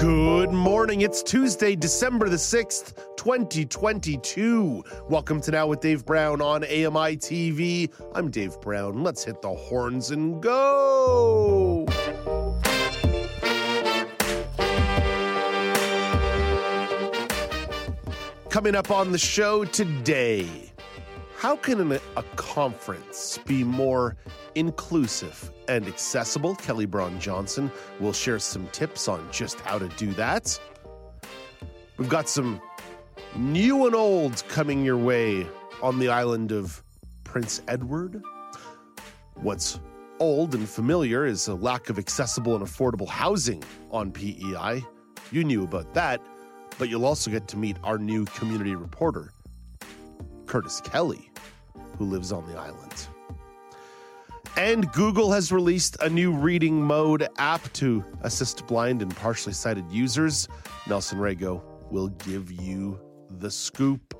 Good morning. It's Tuesday, December the 6th, 2022. Welcome to Now with Dave Brown on AMI-TV. I'm Dave Brown. Let's hit the horns and go. Coming up on the show today, how can a conference be more inclusive and accessible? Kelly Brown Johnson will share some tips on just how to do that. We've got some new and old coming your way on the island of Prince Edward. What's old and familiar is a lack of accessible and affordable housing on PEI. You knew about that, but you'll also get to meet our new community reporter, Curtis Kelly, who lives on the island. And Google has released a new reading mode app to assist blind and partially sighted users. Nelson Rago will give you the scoop.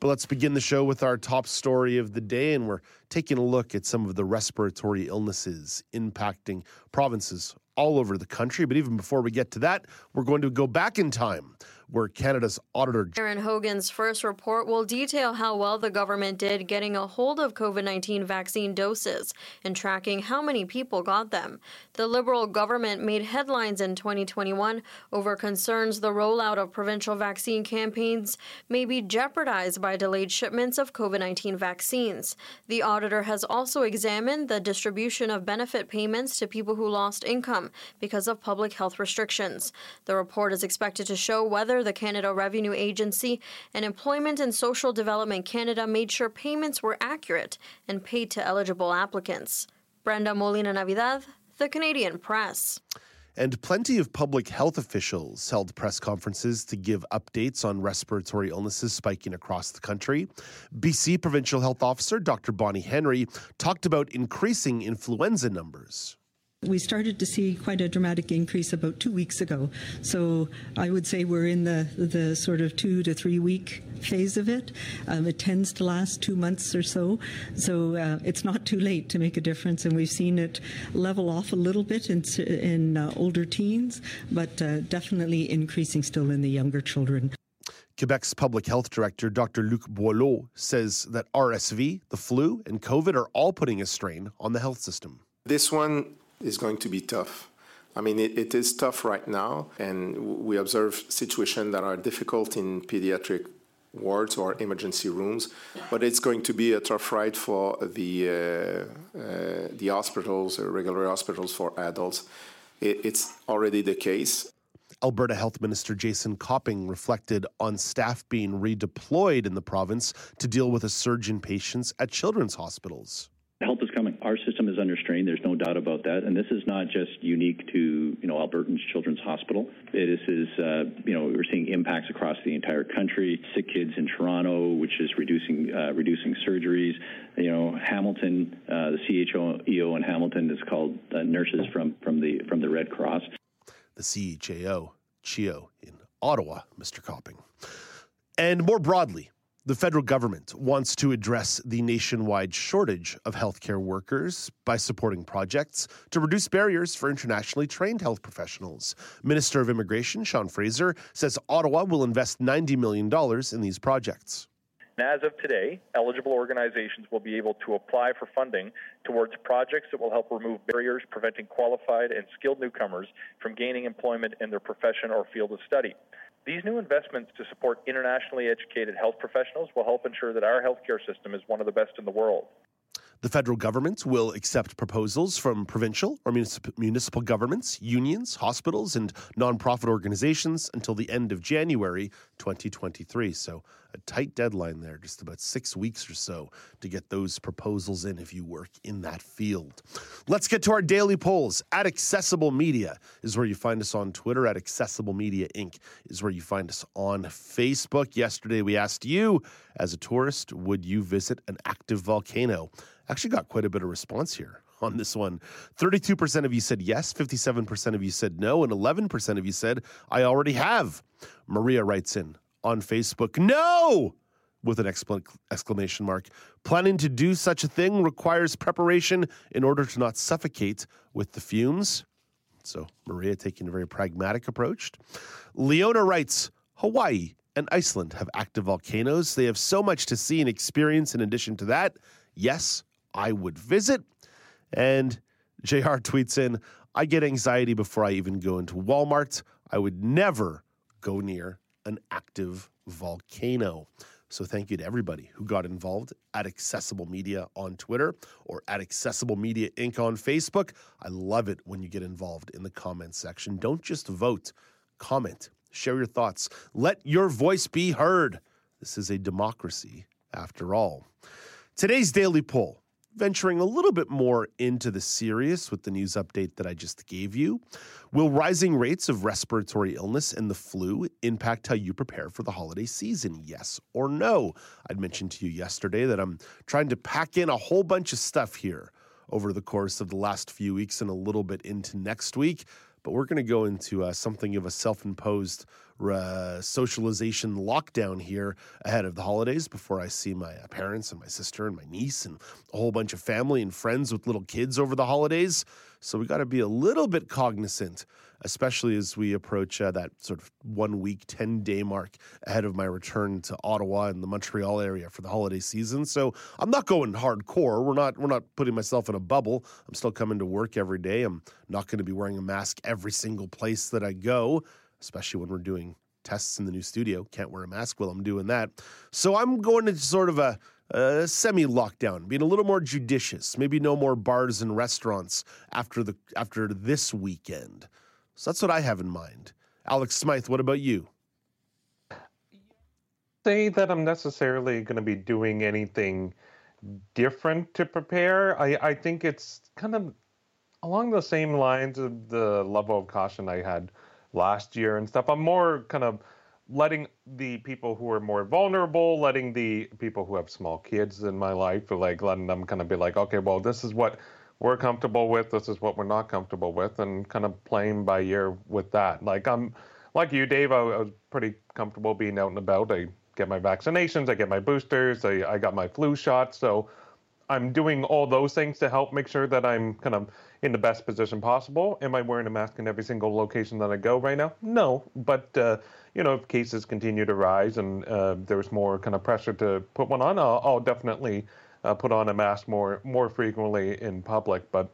But let's begin the show with our top story of the day, and we're taking a look at some of the respiratory illnesses impacting provinces all over the country. But even before we get to that, we're going to go back in time, where Canada's auditor Karen Hogan's first report will detail how well the government did getting a hold of COVID-19 vaccine doses and tracking how many people got them. The Liberal government made headlines in 2021 over concerns the rollout of provincial vaccine campaigns may be jeopardized by delayed shipments of COVID-19 vaccines. The auditor has also examined the distribution of benefit payments to people who lost income because of public health restrictions. The report is expected to show whether the Canada Revenue Agency and Employment and Social Development Canada made sure payments were accurate and paid to eligible applicants. Brenda Molina-Navidad, the Canadian Press. And plenty of public health officials held press conferences to give updates on respiratory illnesses spiking across the country. BC Provincial Health Officer Dr. Bonnie Henry talked about increasing influenza numbers. We started to see quite a dramatic increase about 2 weeks ago. So I would say we're in the sort of 2 to 3 week phase of it. It tends to last 2 months or so. So it's not too late to make a difference. And we've seen it level off a little bit in older teens, but definitely increasing still in the younger children. Quebec's Public Health Director, Dr. Luc Boileau, says that RSV, the flu, and COVID are all putting a strain on the health system. This one is going to be tough. I mean, it is tough right now, and we observe situations that are difficult in pediatric wards or emergency rooms, but it's going to be a tough ride for the hospitals, regular hospitals for adults. It's already the case. Alberta Health Minister Jason Copping reflected on staff being redeployed in the province to deal with a surge in patients at children's hospitals. Help is coming. Our system is under strain. There's no doubt about that. And this is not just unique to, Albertans Children's Hospital. This is, we're seeing impacts across the entire country. Sick kids in Toronto, which is reducing surgeries. Hamilton, the CHEO in Hamilton is called nurses from the Red Cross. The CHEO in Ottawa, Mr. Copping. And more broadly, the federal government wants to address the nationwide shortage of healthcare workers by supporting projects to reduce barriers for internationally trained health professionals. Minister of Immigration Sean Fraser says Ottawa will invest $90 million in these projects. As of today, eligible organizations will be able to apply for funding towards projects that will help remove barriers preventing qualified and skilled newcomers from gaining employment in their profession or field of study. These new investments to support internationally educated health professionals will help ensure that our healthcare system is one of the best in the world. The federal government will accept proposals from provincial or municipal governments, unions, hospitals, and nonprofit organizations until the end of January 2023. So a tight deadline there, just about 6 weeks or so to get those proposals in if you work in that field. Let's get to our daily polls. At Accessible Media is where you find us on Twitter. At Accessible Media Inc. is where you find us on Facebook. Yesterday we asked you, as a tourist, would you visit an active volcano? Actually got quite a bit of response here on this one. 32% of you said yes, 57% of you said no, and 11% of you said, I already have. Maria writes in on Facebook, no! With an exclamation mark. Planning to do such a thing requires preparation in order to not suffocate with the fumes. So Maria taking a very pragmatic approach. Leona writes, Hawaii and Iceland have active volcanoes. They have so much to see and experience. In addition to that, yes, I would visit. And JR tweets in, I get anxiety before I even go into Walmart. I would never go near an active volcano. So thank you to everybody who got involved at Accessible Media on Twitter or at Accessible Media Inc. on Facebook. I love it when you get involved in the comments section. Don't just vote. Comment. Share your thoughts. Let your voice be heard. This is a democracy after all. Today's Daily Poll, venturing a little bit more into the serious with the news update that I just gave you. Will rising rates of respiratory illness and the flu impact how you prepare for the holiday season? Yes or no? I'd mentioned to you yesterday that I'm trying to pack in a whole bunch of stuff here over the course of the last few weeks and a little bit into next week. But we're going to go into something of a self-imposed socialization lockdown here ahead of the holidays before I see my parents and my sister and my niece and a whole bunch of family and friends with little kids over the holidays. So we got to be a little bit cognizant, especially as we approach that sort of 1 week, 10-day mark ahead of my return to Ottawa and the Montreal area for the holiday season. So I'm not going hardcore. We're not putting myself in a bubble. I'm still coming to work every day. I'm not going to be wearing a mask every single place that I go, especially when we're doing tests in the new studio. Can't wear a mask while I'm doing that. So I'm going into sort of a semi-lockdown, being a little more judicious, maybe no more bars and restaurants after this weekend. So that's what I have in mind. Alex Smythe, what about you? Say that I'm necessarily going to be doing anything different to prepare. I think it's kind of along the same lines of the level of caution I had last year and stuff. I'm more kind of letting the people who are more vulnerable, letting the people who have small kids in my life, like letting them kind of be like, okay, well, this is what we're comfortable with, this is what we're not comfortable with, and kind of playing by ear with that. Like I'm, like you, Dave, I was pretty comfortable being out and about. I get my vaccinations, I get my boosters, I got my flu shot, so I'm doing all those things to help make sure that I'm kind of in the best position possible. Am I wearing a mask in every single location that I go right now? No, but you know, if cases continue to rise and there's more kind of pressure to put one on, I'll definitely put on a mask more frequently in public. But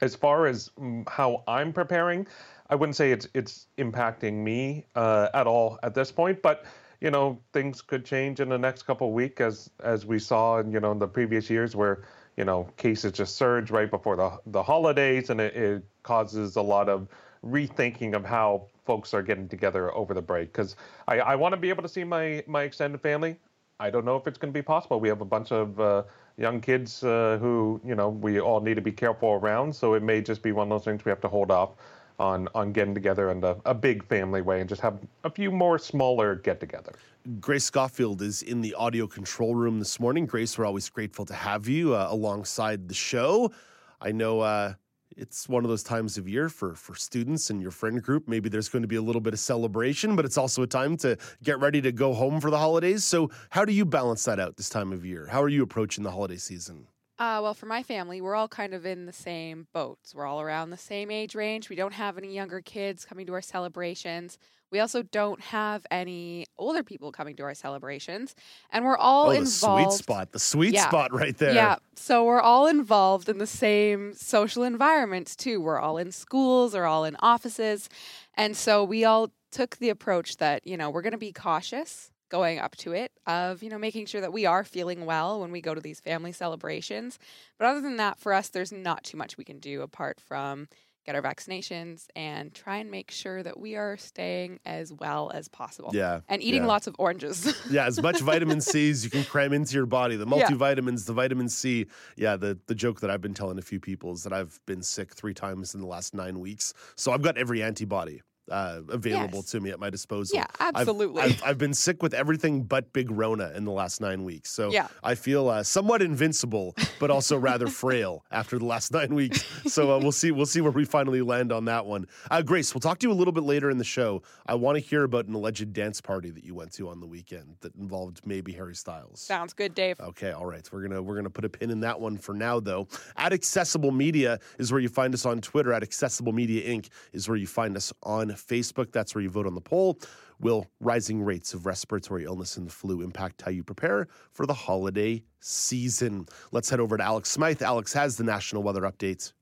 as far as how I'm preparing, I wouldn't say it's impacting me at all at this point, but you know, things could change in the next couple of weeks as we saw, you know, in the previous years where, you know, cases just surge right before the holidays, and it causes a lot of rethinking of how folks are getting together over the break. Because I want to be able to see my extended family. I don't know if it's going to be possible. We have a bunch of young kids who, you know, we all need to be careful around. So it may just be one of those things we have to hold off on getting together in a big family way and just have a few more smaller get-togethers. Grace Schofield is in the audio control room this morning. Grace, we're always grateful to have you alongside the show. I know it's one of those times of year for students and your friend group. Maybe there's going to be a little bit of celebration, but it's also a time to get ready to go home for the holidays. So how do you balance that out this time of year? How are you approaching the holiday season? Well, for my family, we're all kind of in the same boats. We're all around the same age range. We don't have any younger kids coming to our celebrations. We also don't have any older people coming to our celebrations. And we're all involved. The sweet spot right there. Yeah. So we're all involved in the same social environments, too. We're all in schools, we're all in offices. And so we all took the approach that, you know, we're going to be cautious going up to it, of, you know, making sure that we are feeling well when we go to these family celebrations. But other than that, for us, there's not too much we can do apart from get our vaccinations and try and make sure that we are staying as well as possible. Yeah. And eating lots of oranges. Yeah, as much vitamin C as you can cram into your body. The multivitamins, the vitamin C. Yeah, the joke that I've been telling a few people is that I've been sick 3 times in the last 9 weeks. So I've got every antibody available to me at my disposal. Yeah, absolutely. I've been sick with everything but Big Rona in the last 9 weeks. So I feel somewhat invincible, but also rather frail after the last 9 weeks. So we'll see where we finally land on that one. Grace, we'll talk to you a little bit later in the show. I want to hear about an alleged dance party that you went to on the weekend that involved maybe Harry Styles. Sounds good, Dave. Okay, all right. We're gonna put a pin in that one for now, though. At Accessible Media is where you find us on Twitter. At Accessible Media Inc. is where you find us on Facebook. That's where you vote on the poll. Will rising rates of respiratory illness and the flu impact how you prepare for the holiday season? Let's head over to Alex Smythe. Alex has the national weather updates.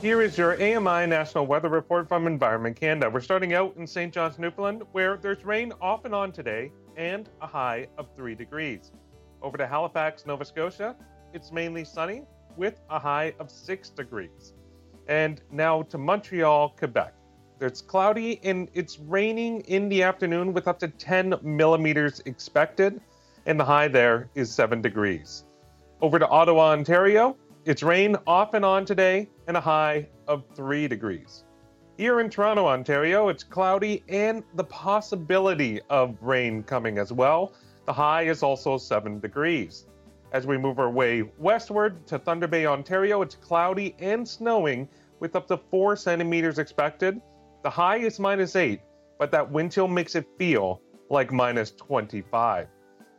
Here is your AMI National Weather Report from Environment Canada. We're starting out in St. John's, Newfoundland, where there's rain off and on today and a high of 3 degrees. Over to Halifax, Nova Scotia, it's mainly sunny with a high of 6 degrees. And now to Montreal, Quebec. It's cloudy and it's raining in the afternoon with up to 10 millimeters expected, and the high there is 7 degrees. Over to Ottawa, Ontario, it's rain off and on today and a high of 3 degrees. Here in Toronto, Ontario, it's cloudy and the possibility of rain coming as well. The high is also 7 degrees. As we move our way westward to Thunder Bay, Ontario, it's cloudy and snowing with up to 4 centimeters expected. The high is -8, but that wind chill makes it feel like -25.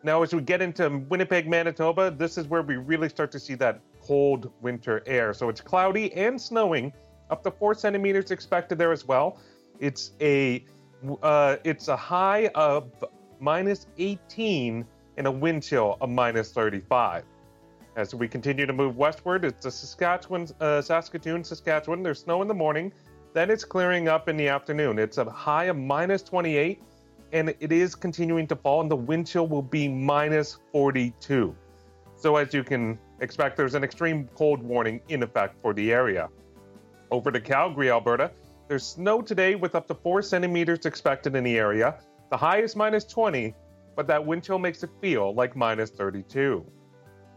Now, as we get into Winnipeg, Manitoba, this is where we really start to see that cold winter air. So it's cloudy and snowing, up to 4 centimeters expected there as well. It's a high of -18 and a wind chill of -35. As we continue to move westward, it's Saskatoon, Saskatchewan. There's snow in the morning, then it's clearing up in the afternoon. It's a high of -28, and it is continuing to fall, and the wind chill will be -42. So as you can expect, there's an extreme cold warning in effect for the area. Over to Calgary, Alberta, there's snow today with up to 4 centimeters expected in the area. The high is -20, but that wind chill makes it feel like -32.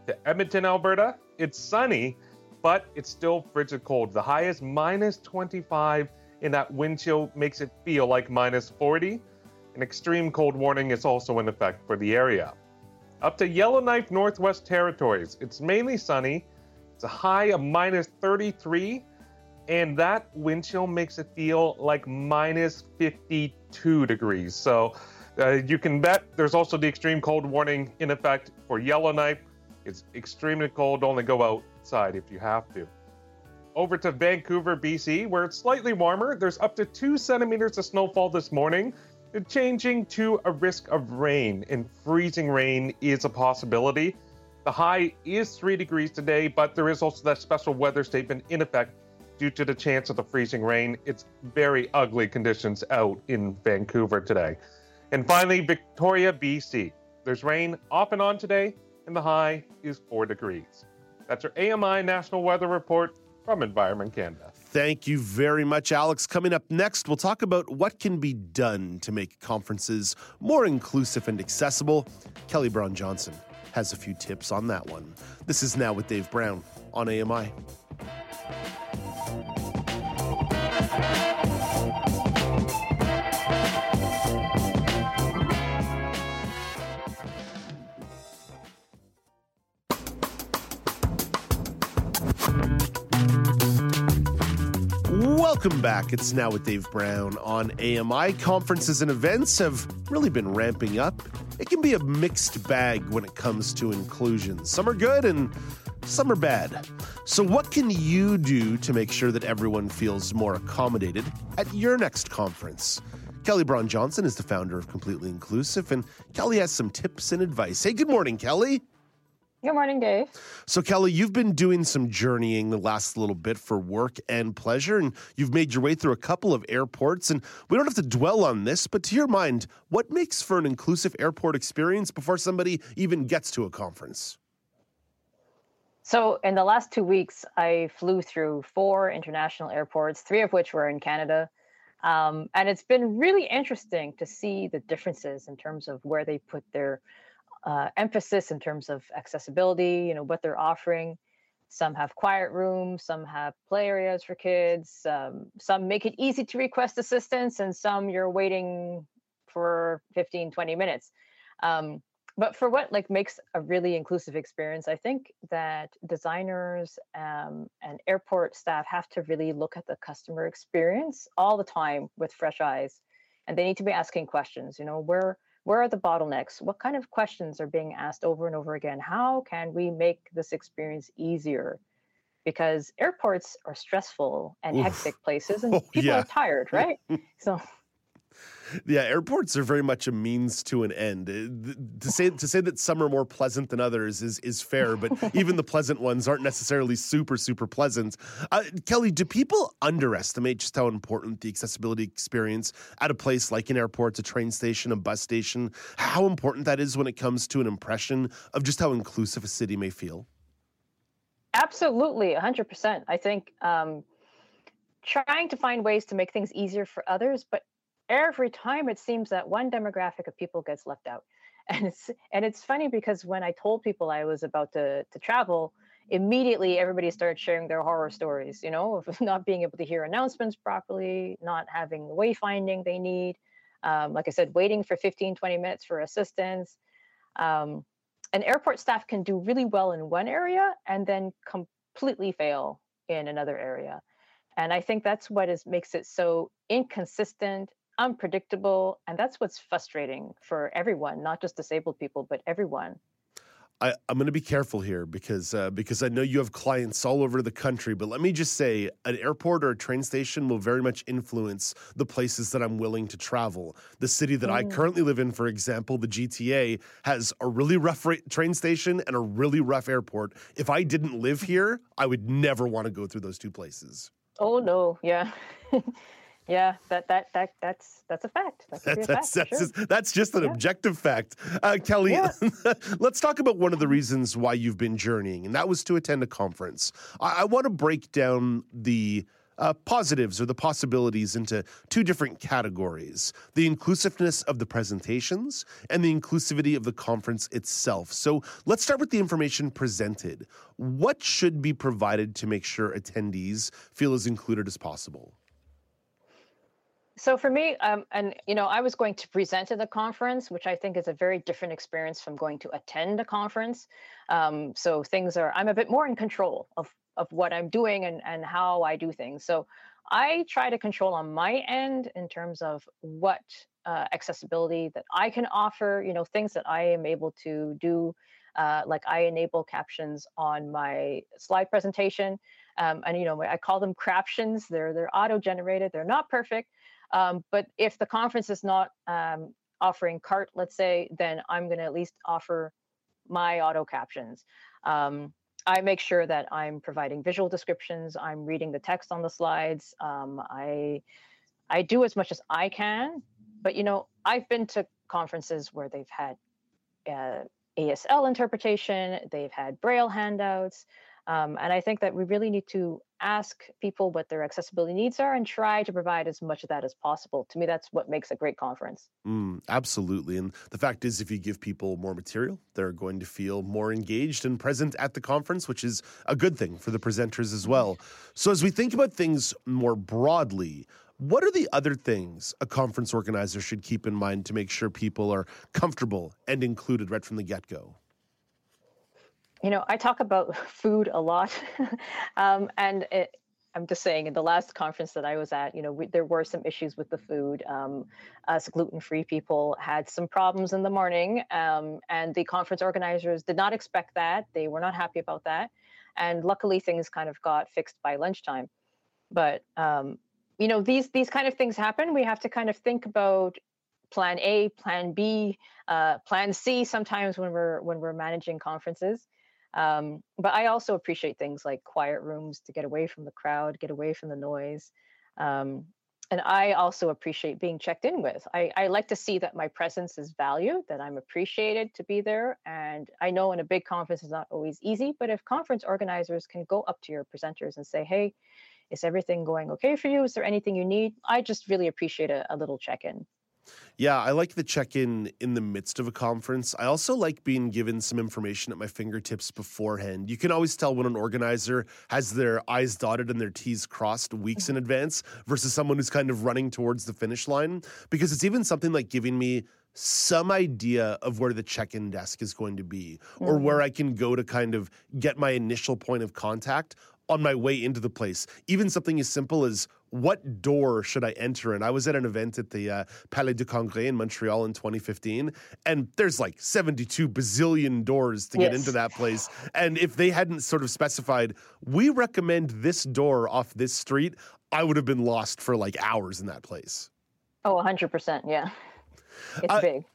To Edmonton, Alberta, it's sunny, but it's still frigid cold. The high is -25, and that wind chill makes it feel like -40. An extreme cold warning is also in effect for the area. Up to Yellowknife, Northwest Territories, it's mainly sunny. It's a high of -33, and that wind chill makes it feel like -52 degrees. So you can bet there's also the extreme cold warning in effect for Yellowknife. It's extremely cold, only go outside if you have to. Over to Vancouver, BC, where it's slightly warmer. There's up to 2 centimeters of snowfall this morning. They're changing to a risk of rain, and freezing rain is a possibility. The high is 3 degrees today, but there is also that special weather statement in effect due to the chance of the freezing rain. It's very ugly conditions out in Vancouver today. And finally, Victoria, BC. There's rain off and on today, and the high is 4 degrees. That's our AMI National Weather Report from Environment Canada. Thank you very much, Alex. Coming up next, we'll talk about what can be done to make conferences more inclusive and accessible. Kelly Brown Johnson has a few tips on that one. This is Now with Dave Brown on AMI. Welcome back. It's Now with Dave Brown on AMI. Conferences and events have really been ramping up. It can be a mixed bag when it comes to inclusion. Some are good and some are bad. So what can you do to make sure that everyone feels more accommodated at your next conference? Kelly Brown Johnson is the founder of Completely Inclusive, and Kelly has some tips and advice. Hey, good morning, Kelly. Good morning, Dave. So, Kelly, you've been doing some journeying the last little bit for work and pleasure, and you've made your way through a couple of airports. And we don't have to dwell on this, but to your mind, what makes for an inclusive airport experience before somebody even gets to a conference? So, in the last 2 weeks, I flew through 4 international airports, 3 of which were in Canada. And it's been really interesting to see the differences in terms of where they put their emphasis in terms of accessibility, you know, what they're offering. Some have quiet rooms, some have play areas for kids, some make it easy to request assistance, and some you're waiting for 15, 20 minutes. But for what like makes a really inclusive experience, I think that designers and airport staff have to really look at the customer experience all the time with fresh eyes. And they need to be asking questions, you know, where are the bottlenecks? What kind of questions are being asked over and over again? How can we make this experience easier? Because airports are stressful and hectic places, and people are tired, right? So, yeah, airports are very much a means to an end. To say that some are more pleasant than others is fair, but even the pleasant ones aren't necessarily super, super pleasant. Kelly, do people underestimate just how important the accessibility experience at a place like an airport, a train station, a bus station, how important that is when it comes to an impression of just how inclusive a city may feel? Absolutely, 100%. I think trying to find ways to make things easier for others, but every time it seems that one demographic of people gets left out. And it's funny because when I told people I was about to travel, immediately everybody started sharing their horror stories, you know, of not being able to hear announcements properly, not having the wayfinding they need. Like I said, waiting for 15, 20 minutes for assistance. And airport staff can do really well in one area and then completely fail in another area. And I think that's what makes it so inconsistent, unpredictable, and that's what's frustrating for everyone, not just disabled people, but everyone. I'm going to be careful here because I know you have clients all over the country, but let me just say an airport or a train station will very much influence the places that I'm willing to travel. The city that I currently live in, for example, the GTA, has a really rough train station and a really rough airport. If I didn't live here, I would never want to go through those two places. Oh, no. Yeah. Yeah, that's a fact. That's just an objective fact. Kelly, let's talk about one of the reasons why you've been journeying, and that was to attend a conference. I want to break down the positives or the possibilities into two different categories, the inclusiveness of the presentations and the inclusivity of the conference itself. So let's start with the information presented. What should be provided to make sure attendees feel as included as possible? So for me, I was going to present at the conference, which I think is a very different experience from going to attend a conference. So I'm a bit more in control of what I'm doing and how I do things. So I try to control on my end in terms of what accessibility that I can offer, you know, things that I am able to do. Like I enable captions on my slide presentation. I call them craptions. They're auto-generated. They're not perfect. But if the conference is not offering CART, let's say, then I'm going to at least offer my auto captions. I make sure that I'm providing visual descriptions. I'm reading the text on the slides. I do as much as I can. But, you know, I've been to conferences where they've had ASL interpretation. They've had Braille handouts. And I think that we really need to ask people what their accessibility needs are and try to provide as much of that as possible. To me, that's what makes a great conference. Absolutely. And the fact is, if you give people more material, they're going to feel more engaged and present at the conference, which is a good thing for the presenters as well. So as we think about things more broadly, what are the other things a conference organizer should keep in mind to make sure people are comfortable and included right from the get-go? You know, I talk about food a lot, I'm just saying in the last conference that I was at, you know, there were some issues with the food. Us gluten-free people had some problems in the morning, and the conference organizers did not expect that. They were not happy about that. And luckily, things kind of got fixed by lunchtime. But, you know, these kind of things happen. We have to kind of think about plan A, plan B, plan C sometimes when we're managing conferences. But I also appreciate things like quiet rooms to get away from the crowd, get away from the noise. And I also appreciate being checked in with. I like to see that my presence is valued, that I'm appreciated to be there. And I know in a big conference is not always easy, but if conference organizers can go up to your presenters and say, hey, is everything going okay for you? Is there anything you need? I just really appreciate a little check-in. Yeah, I like the check-in in the midst of a conference. I also like being given some information at my fingertips beforehand. You can always tell when an organizer has their I's dotted and their T's crossed weeks in advance versus someone who's kind of running towards the finish line, because it's even something like giving me some idea of where the check-in desk is going to be or where I can go to kind of get my initial point of contact on my way into the place. Even something as simple as, what door should I enter in? I was at an event at the Palais du Congrès in Montreal in 2015, and there's like 72 bazillion doors to get into that place. And if they hadn't sort of specified, we recommend this door off this street, I would have been lost for like hours in that place. Oh, 100%, yeah. It's big.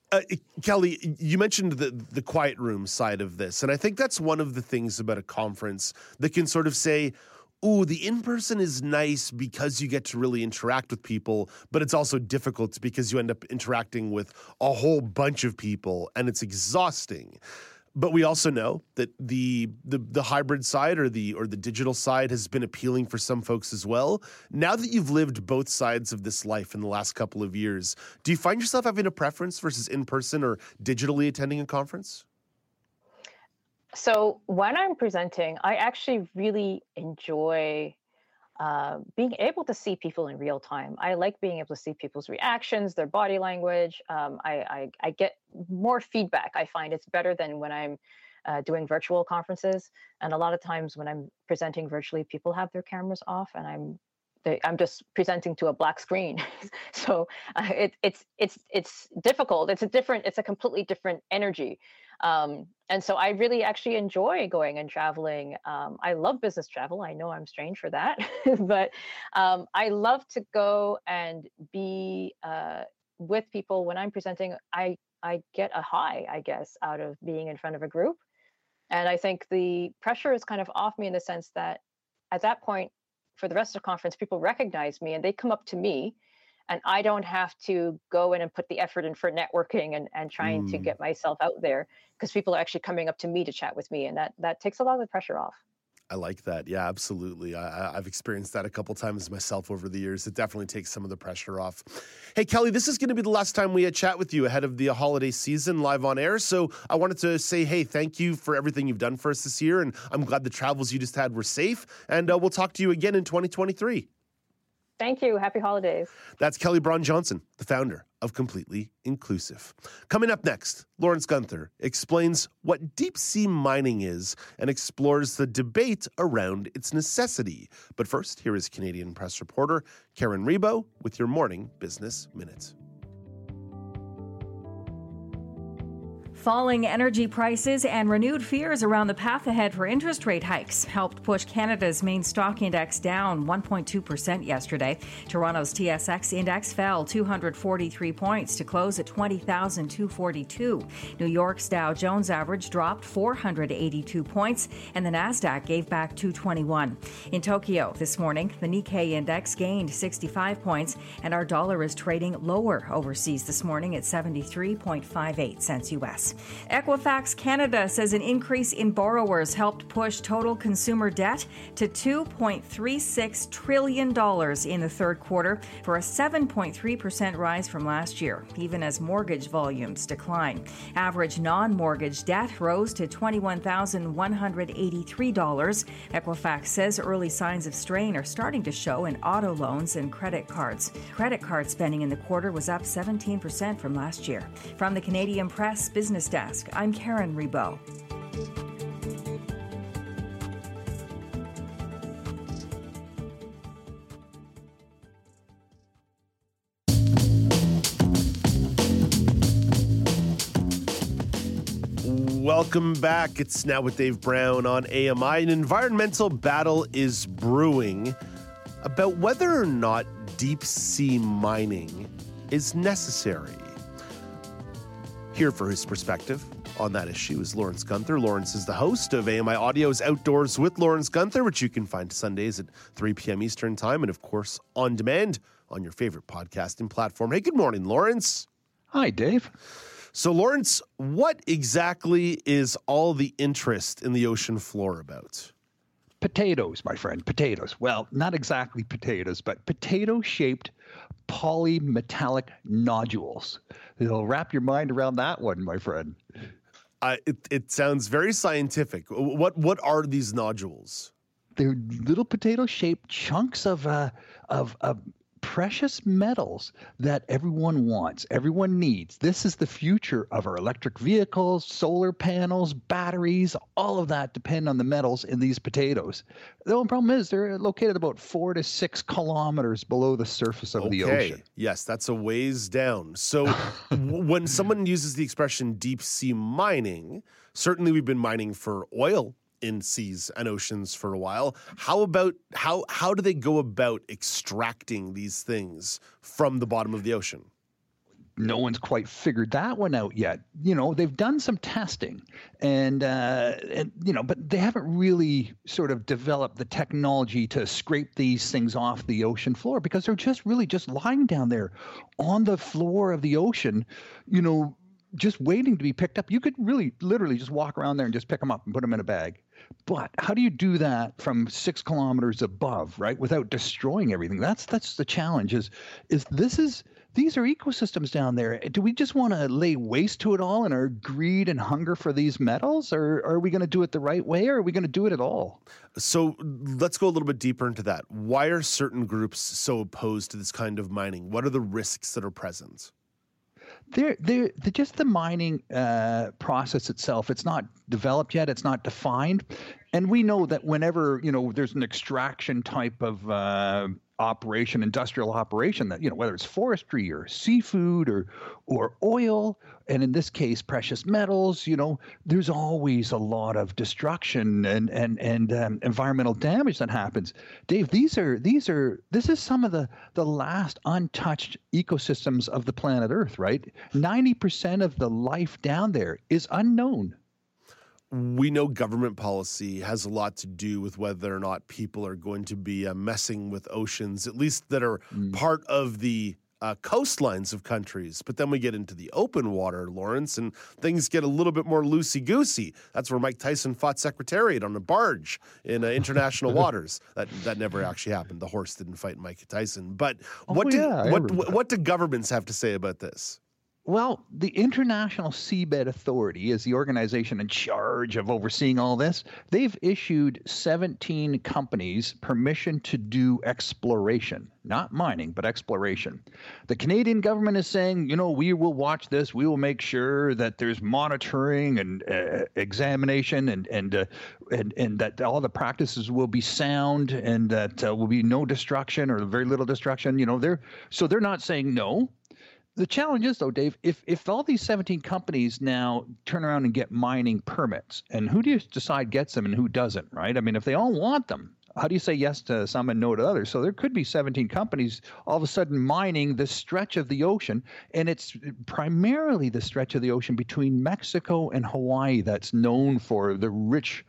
Kelly, you mentioned the quiet room side of this, and I think that's one of the things about a conference that can sort of say, ooh, the in-person is nice because you get to really interact with people, but it's also difficult because you end up interacting with a whole bunch of people, and it's exhausting. But we also know that the hybrid side or the digital side has been appealing for some folks as well. Now that you've lived both sides of this life in the last couple of years, do you find yourself having a preference versus in-person or digitally attending a conference? So when I'm presenting, I actually really enjoy being able to see people in real time. I like being able to see people's reactions, their body language. I get more feedback. I find it's better than when I'm doing virtual conferences. And a lot of times when I'm presenting virtually, people have their cameras off, and I'm just presenting to a black screen. So it's difficult. It's a completely different energy. And so I really actually enjoy going and traveling. I love business travel. I know I'm strange for that, but I love to go and be with people when I'm presenting. I get a high, I guess, out of being in front of a group. And I think the pressure is kind of off me in the sense that at that point, for the rest of the conference, people recognize me and they come up to me. And I don't have to go in and put the effort in for networking and trying to get myself out there, because people are actually coming up to me to chat with me. And that takes a lot of the pressure off. I like that. Yeah, absolutely. I've experienced that a couple times myself over the years. It definitely takes some of the pressure off. Hey, Kelly, this is going to be the last time we chat with you ahead of the holiday season live on air. So I wanted to say, hey, thank you for everything you've done for us this year. And I'm glad the travels you just had were safe. And we'll talk to you again in 2023. Thank you. Happy holidays. That's Kelly Brown Johnson, the founder of Completely Inclusive. Coming up next, Lawrence Gunther explains what deep-sea mining is and explores the debate around its necessity. But first, here is Canadian Press reporter Karen Rebeau with your Morning Business Minute. Falling energy prices and renewed fears around the path ahead for interest rate hikes helped push Canada's main stock index down 1.2% yesterday. Toronto's TSX index fell 243 points to close at 20,242. New York's Dow Jones average dropped 482 points, and the Nasdaq gave back 221. In Tokyo this morning, the Nikkei index gained 65 points, and our dollar is trading lower overseas this morning at 73.58 cents U.S. Equifax Canada says an increase in borrowers helped push total consumer debt to $2.36 trillion in the third quarter, for a 7.3% rise from last year, even as mortgage volumes decline. Average non-mortgage debt rose to $21,183. Equifax says early signs of strain are starting to show in auto loans and credit cards. Credit card spending in the quarter was up 17% from last year. From the Canadian Press Business Desk, I'm Karen Rebeau. Welcome back. It's Now with Dave Brown on AMI. An environmental battle is brewing about whether or not deep-sea mining is necessary. Here for his perspective on that issue is Lawrence Gunther. Lawrence is the host of AMI Audio's Outdoors with Lawrence Gunther, which you can find Sundays at 3 p.m. Eastern Time and, of course, on demand on your favorite podcasting platform. Hey, good morning, Lawrence. Hi, Dave. So, Lawrence, what exactly is all the interest in the ocean floor about? potatoes, my friend, potatoes. Well, not exactly potatoes, but potato-shaped polymetallic nodules. You'll wrap your mind around that one, my friend. It sounds very scientific. What are these nodules? They're little potato-shaped chunks of precious metals that everyone wants, everyone needs. This is the future of our electric vehicles, solar panels, batteries. All of that depend on the metals in these potatoes. The only problem is they're located about 4 to 6 kilometers below the surface of the ocean. Yes, that's a ways down. So when someone uses the expression deep sea mining, certainly we've been mining for oil in seas and oceans for a while. How do they go about extracting these things from the bottom of the ocean? No one's quite figured that one out yet. You know, they've done some testing and but they haven't really sort of developed the technology to scrape these things off the ocean floor, because they're just lying down there on the floor of the ocean, you know, just waiting to be picked up. You could really literally just walk around there and just pick them up and put them in a bag. But how do you do that from 6 kilometers above, right, without destroying everything? That's the challenge these are ecosystems down there. Do we just want to lay waste to it all in our greed and hunger for these metals? Or are we going to do it the right way, or are we going to do it at all? So let's go a little bit deeper into that. Why are certain groups so opposed to this kind of mining? What are the risks that are present? Just the mining process itself, it's not developed yet, it's not defined. And we know that whenever, you know, there's an extraction type of operation, industrial operation, that, you know, whether it's forestry or seafood or oil, and in this case, precious metals, you know, there's always a lot of destruction and environmental damage that happens. Dave, this is some of the last untouched ecosystems of the planet Earth, right? 90% of the life down there is unknown. We know government policy has a lot to do with whether or not people are going to be messing with oceans, at least that are part of the coastlines of countries. But then we get into the open water, Lawrence, and things get a little bit more loosey-goosey. That's where Mike Tyson fought Secretariat on a barge in international waters. That never actually happened. The horse didn't fight Mike Tyson. But what do governments have to say about this? Well, the International Seabed Authority is the organization in charge of overseeing all this. They've issued 17 companies permission to do exploration, not mining, but exploration. The Canadian government is saying, you know, we will watch this. We will make sure that there's monitoring and examination and that all the practices will be sound and that will be no destruction or very little destruction. You know, they're not saying no. The challenge is, though, Dave, if all these 17 companies now turn around and get mining permits, and who do you decide gets them and who doesn't, right? I mean, if they all want them, how do you say yes to some and no to others? So there could be 17 companies all of a sudden mining this stretch of the ocean, and it's primarily the stretch of the ocean between Mexico and Hawaii that's known for the rich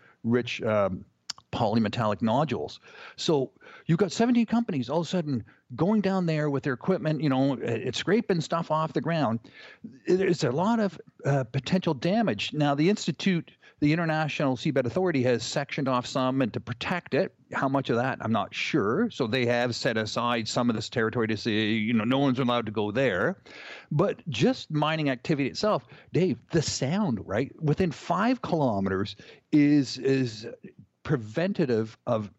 polymetallic nodules. So you've got 17 companies all of a sudden going down there with their equipment, you know, it's scraping stuff off the ground. There's a lot of potential damage. Now, the International Seabed Authority has sectioned off some and to protect it. How much of that, I'm not sure. So they have set aside some of this territory to say, you know, no one's allowed to go there. But just mining activity itself, Dave, the sound, right? Within 5 kilometers is preventative of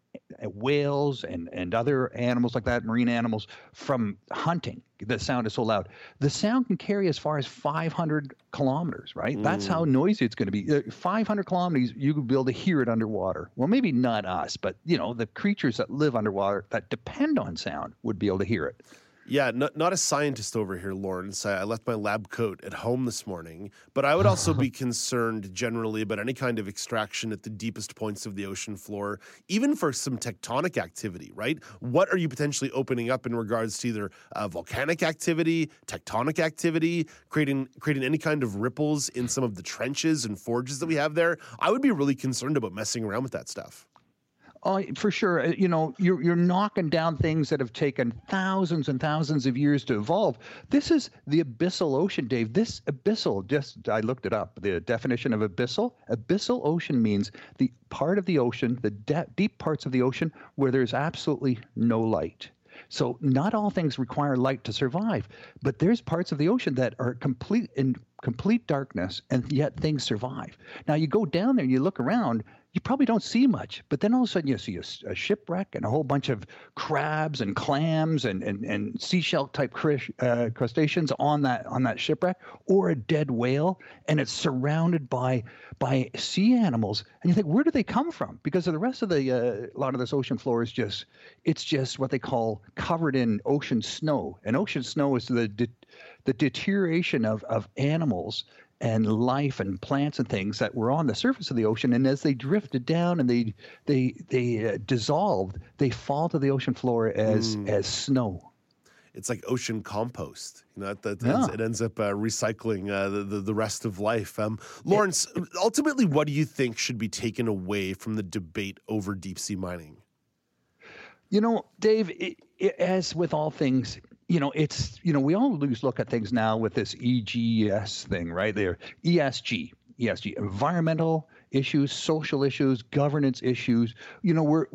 whales and other animals like that, marine animals, from hunting. The sound is so loud. The sound can carry as far as 500 kilometers, right? That's how noisy it's going to be. 500 kilometers, you could be able to hear it underwater. Well, maybe not us, but, you know, the creatures that live underwater that depend on sound would be able to hear it. Yeah, not a scientist over here, Lawrence. I left my lab coat at home this morning, but I would also be concerned generally about any kind of extraction at the deepest points of the ocean floor, even for some tectonic activity, right? What are you potentially opening up in regards to either volcanic activity, tectonic activity, creating any kind of ripples in some of the trenches and forges that we have there? I would be really concerned about messing around with that stuff. For sure. You know, you're knocking down things that have taken thousands and thousands of years to evolve. This is the abyssal ocean, Dave. This abyssal, just I looked it up, the definition of abyssal. Abyssal ocean means the part of the ocean, the deep parts of the ocean where there's absolutely no light. So not all things require light to survive, but there's parts of the ocean that are in complete darkness, and yet things survive. Now you go down there and you look around, you probably don't see much, but then all of a sudden you see a shipwreck and a whole bunch of crabs and clams and seashell type crustaceans on that shipwreck, or a dead whale, and it's surrounded by sea animals. And you think, where do they come from? Because the rest of the a lot of this ocean floor is just what they call covered in ocean snow. And ocean snow is the deterioration of animals and life and plants and things that were on the surface of the ocean, and as they drifted down and they dissolved, they fall to the ocean floor as snow. It's like ocean compost. You know, it ends up recycling the rest of life. Lawrence, ultimately, what do you think should be taken away from the debate over deep sea mining? You know, Dave, as with all things, you know, it's, you know, we all lose look at things now with this EGS thing, right? There, ESG, environmental issues, social issues, governance issues. You know,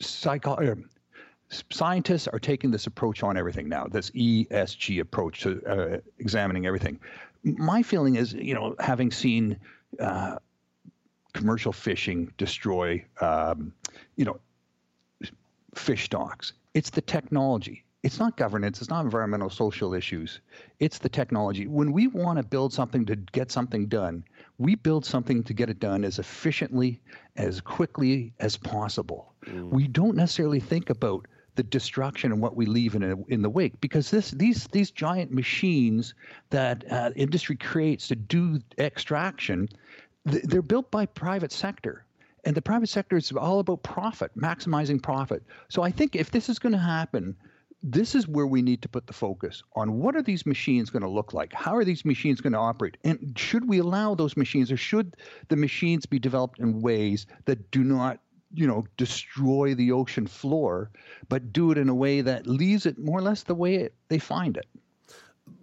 scientists are taking this approach on everything now, this ESG approach to examining everything. My feeling is, you know, having seen commercial fishing destroy, you know, fish stocks, it's the technology. It's not governance. It's not environmental, social issues. It's the technology. When we want to build something to get something done, we build something to get it done as efficiently, as quickly as possible. Mm. We don't necessarily think about the destruction and what we leave in the wake, because these giant machines that industry creates to do extraction, they're built by private sector. And the private sector is all about profit, maximizing profit. So I think if this is going to happen, this is where we need to put the focus on what are these machines going to look like? How are these machines going to operate? And should we allow those machines, or should the machines be developed in ways that do not, you know, destroy the ocean floor, but do it in a way that leaves it more or less the way they find it?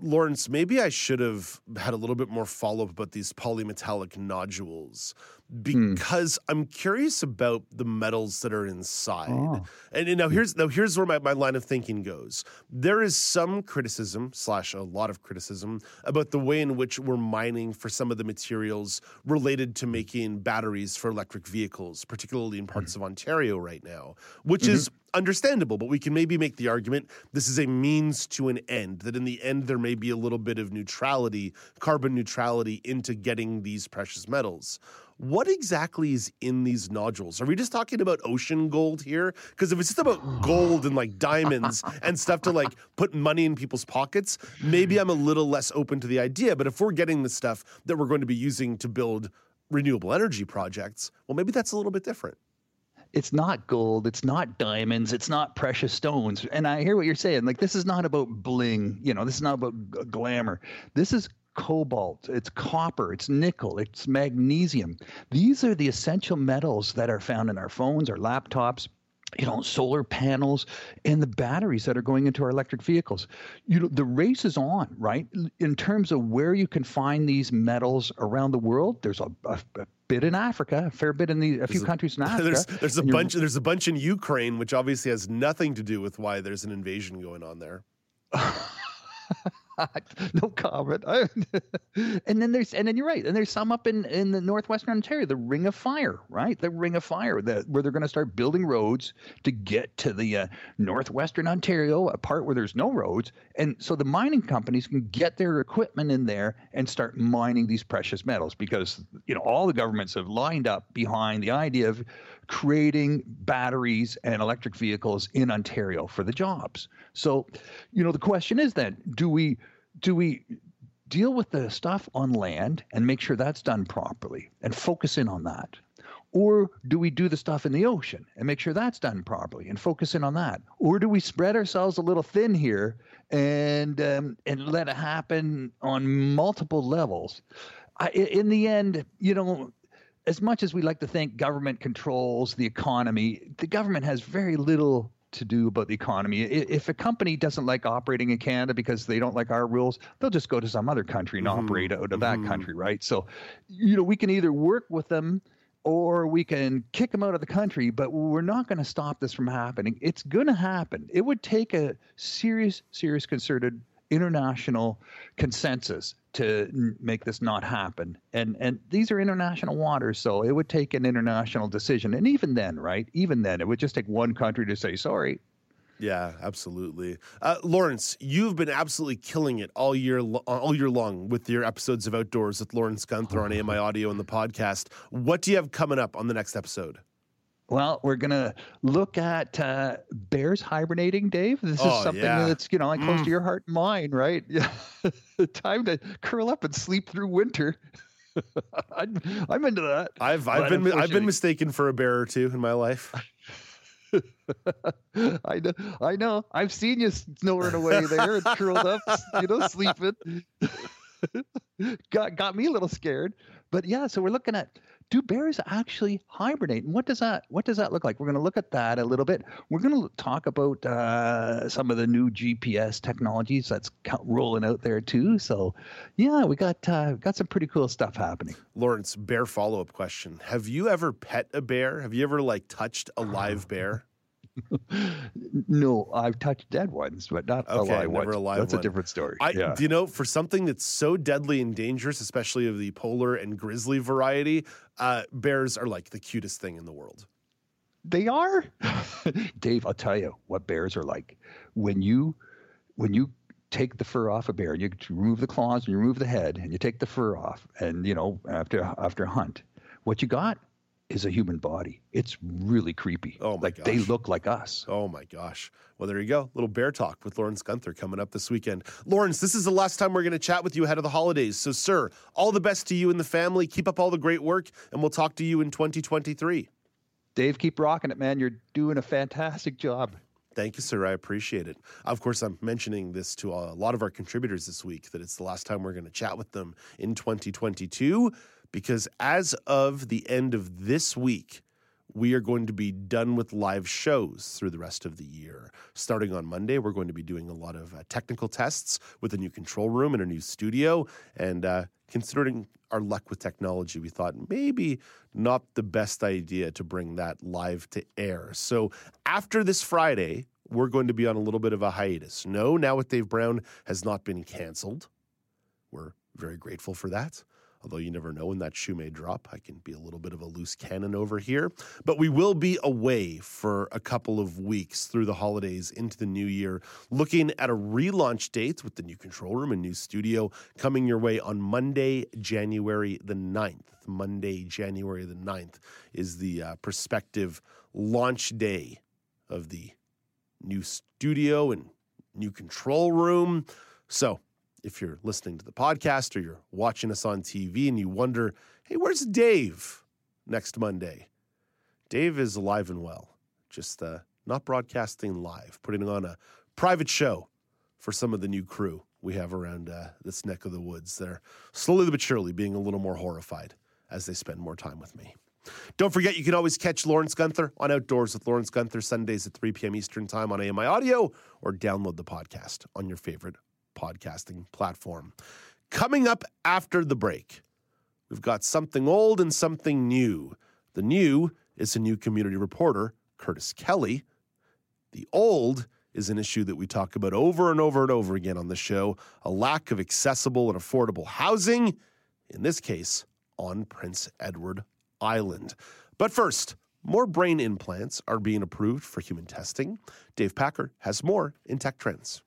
Lawrence, maybe I should have had a little bit more follow-up about these polymetallic nodules, because I'm curious about the metals that are inside. Oh. And now here's where my line of thinking goes. There is some criticism, / a lot of criticism, about the way in which we're mining for some of the materials related to making batteries for electric vehicles, particularly in parts of Ontario right now, which is understandable, but we can maybe make the argument this is a means to an end, that in the end there may be a little bit of neutrality, carbon neutrality, into getting these precious metals. What exactly is in these nodules? Are we just talking about ocean gold here? Because if it's just about gold and like diamonds and stuff to like put money in people's pockets, maybe I'm a little less open to the idea. But if we're getting the stuff that we're going to be using to build renewable energy projects, well, maybe that's a little bit different. It's not gold, it's not diamonds, it's not precious stones. And I hear what you're saying. Like, this is not about bling, you know, this is not about glamour. This is cobalt, it's copper, it's nickel, it's magnesium. These are the essential metals that are found in our phones, our laptops, you know, solar panels, and the batteries that are going into our electric vehicles. You know, the race is on, right? In terms of where you can find these metals around the world, there's a bit in Africa, a fair bit in a few countries in Africa. There's a bunch in Ukraine, which obviously has nothing to do with why there's an invasion going on there. No comment. and then you're right. And there's some up in the northwestern Ontario, the Ring of Fire, right? The Ring of Fire, where they're going to start building roads to get to the northwestern Ontario, a part where there's no roads. And so the mining companies can get their equipment in there and start mining these precious metals, because, you know, all the governments have lined up behind the idea of creating batteries and electric vehicles in Ontario for the jobs. So, you know, the question is then, do we deal with the stuff on land and make sure that's done properly and focus in on that? Or do we do the stuff in the ocean and make sure that's done properly and focus in on that? Or do we spread ourselves a little thin here and let it happen on multiple levels? In the end, you know, as much as we like to think government controls the economy, the government has very little to do about the economy. If a company doesn't like operating in Canada because they don't like our rules, they'll just go to some other country and operate out of that country, right? So, you know, we can either work with them or we can kick them out of the country, but we're not going to stop this from happening. It's going to happen. It would take a serious concerted international consensus to make this not happen. And these are international waters, so it would take an international decision. And even then, right? Even then, it would just take one country to say, sorry. Yeah, absolutely. Lawrence, you've been absolutely killing it all year long with your episodes of Outdoors with Lawrence Gunther on AMI Audio and the podcast. What do you have coming up on the next episode? Well, we're going to look at bears hibernating, Dave. This is something that's, you know, like close to your heart and mine, right? Time to curl up and sleep through winter. I'm into that. I've been mistaken for a bear or two in my life. I know. I've seen you snoring away there, curled up, you know, sleeping. Got me a little scared. But yeah, so we're looking at, do bears actually hibernate? And what does that look like? We're going to look at that a little bit. We're going to talk about some of the new GPS technologies that's rolling out there too. So, yeah, we got some pretty cool stuff happening. Lawrence, bear follow-up question. Have you ever pet a bear? Have you ever, like, touched a live bear? No, I've touched dead ones, but not alive ones. That's a different story. You know, for something that's so deadly and dangerous, especially of the polar and grizzly variety, bears are like the cutest thing in the world. They are? Dave, I'll tell you what bears are like. When you take the fur off a bear, you remove the claws and you remove the head and you take the fur off, and, you know, after a hunt, what you got is a human body. It's really creepy. Oh my gosh. They look like us. Oh my gosh. Well, there you go. Little bear talk with Lawrence Gunther coming up this weekend. Lawrence, this is the last time we're going to chat with you ahead of the holidays. So, sir, all the best to you and the family. Keep up all the great work, and we'll talk to you in 2023. Dave, keep rocking it, man. You're doing a fantastic job. Thank you, sir. I appreciate it. Of course, I'm mentioning this to a lot of our contributors this week, that it's the last time we're going to chat with them in 2022. Because as of the end of this week, we are going to be done with live shows through the rest of the year. Starting on Monday, we're going to be doing a lot of technical tests with a new control room and a new studio. And considering our luck with technology, we thought maybe not the best idea to bring that live to air. So after this Friday, we're going to be on a little bit of a hiatus. No, Now with Dave Brown has not been canceled. We're very grateful for that. Although you never know when that shoe may drop. I can be a little bit of a loose cannon over here. But we will be away for a couple of weeks through the holidays into the new year, looking at a relaunch date with the new control room and new studio coming your way on Monday, January the 9th. Monday, January the 9th is the prospective launch day of the new studio and new control room. So, if you're listening to the podcast or you're watching us on TV and you wonder, hey, where's Dave next Monday? Dave is alive and well, just not broadcasting live, putting on a private show for some of the new crew we have around this neck of the woods. They're slowly but surely being a little more horrified as they spend more time with me. Don't forget, you can always catch Lawrence Gunther on Outdoors with Lawrence Gunther Sundays at 3 p.m. Eastern Time on AMI Audio, or download the podcast on your favorite podcasting platform. Coming up after the break, we've got something old and something new. The new is a new community reporter, Curtis Kelly. The old is an issue that we talk about over and over and over again on the show, a lack of accessible and affordable housing, in this case, on Prince Edward Island. But first, more brain implants are being approved for human testing. Dave Packer has more in Tech Trends.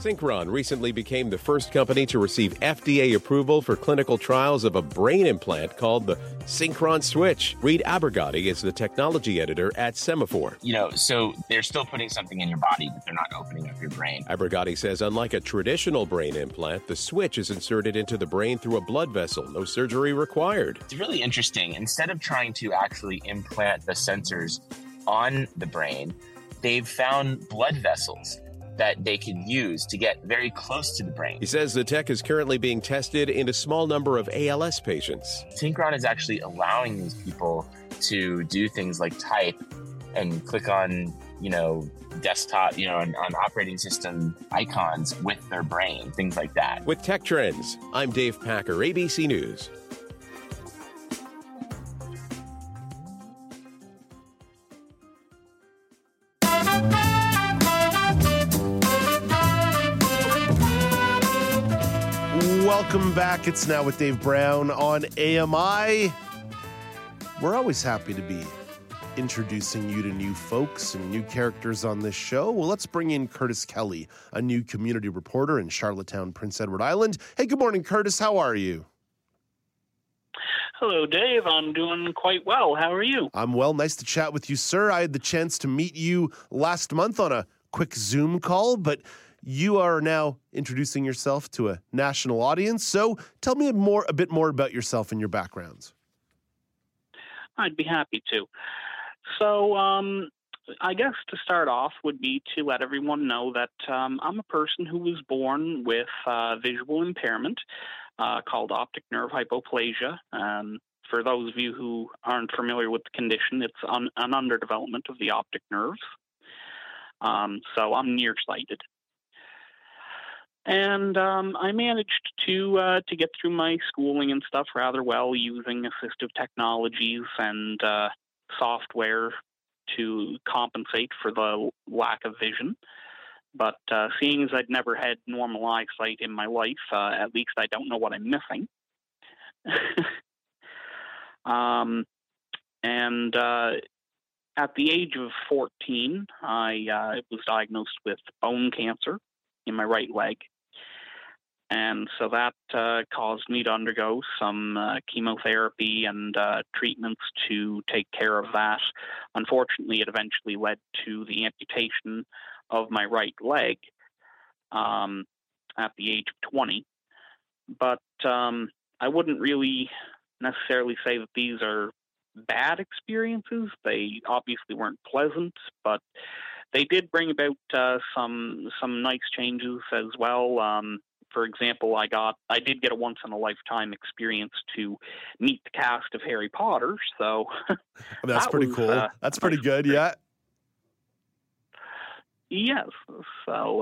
Synchron recently became the first company to receive FDA approval for clinical trials of a brain implant called the Synchron Switch. Reid Abergatti is the technology editor at Semaphore. You know, so they're still putting something in your body, but they're not opening up your brain. Abergatti says unlike a traditional brain implant, the switch is inserted into the brain through a blood vessel. No surgery required. It's really interesting. Instead of trying to actually implant the sensors on the brain, they've found blood vessels that they could use to get very close to the brain. He says the tech is currently being tested in a small number of ALS patients. Synchron is actually allowing these people to do things like type and click on, desktop, on operating system icons with their brain, things like that. With Tech Trends, I'm Dave Packer, ABC News. Welcome back. It's Now with Dave Brown on AMI. We're always happy to be introducing you to new folks and new characters on this show. Well, let's bring in Curtis Kelly, a new community reporter in Charlottetown, Prince Edward Island. Hey, good morning, Curtis. How are you? Hello, Dave. I'm doing quite well. How are you? I'm well. Nice to chat with you, sir. I had the chance to meet you last month on a quick Zoom call, but you are now introducing yourself to a national audience, so tell me a bit more about yourself and your background. I'd be happy to. So I guess to start off would be to let everyone know that I'm a person who was born with visual impairment called optic nerve hypoplasia. For those of you who aren't familiar with the condition, it's an underdevelopment of the optic nerves. So I'm nearsighted. And I managed to get through my schooling and stuff rather well using assistive technologies and software to compensate for the lack of vision. But seeing as I'd never had normal eyesight in my life, at least I don't know what I'm missing. At the age of 14, I was diagnosed with bone cancer in my right leg. And so that caused me to undergo some chemotherapy and treatments to take care of that. Unfortunately, it eventually led to the amputation of my right leg at the age of 20. But I wouldn't really necessarily say that these are bad experiences. They obviously weren't pleasant, but they did bring about some nice changes as well. For example, I did get a once-in-a-lifetime experience to meet the cast of Harry Potter. So that's pretty cool. That's pretty good, yeah. Yes. So,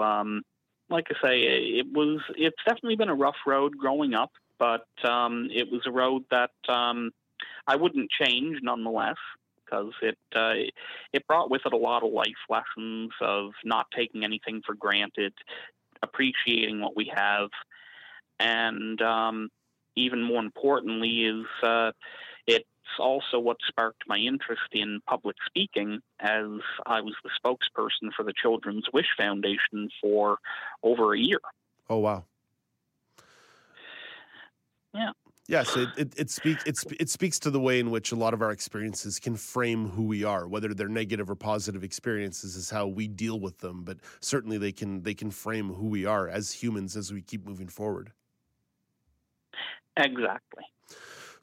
like I say, it's definitely been a rough road growing up, but it was a road that I wouldn't change nonetheless, because it brought with it a lot of life lessons of not taking anything for granted, appreciating what we have, and even more importantly is it's also what sparked my interest in public speaking, as I was the spokesperson for the Children's Wish Foundation for over a year. Oh, wow. Yeah. Yes, it speaks to the way in which a lot of our experiences can frame who we are, whether they're negative or positive experiences is how we deal with them. But certainly they can frame who we are as humans as we keep moving forward. Exactly.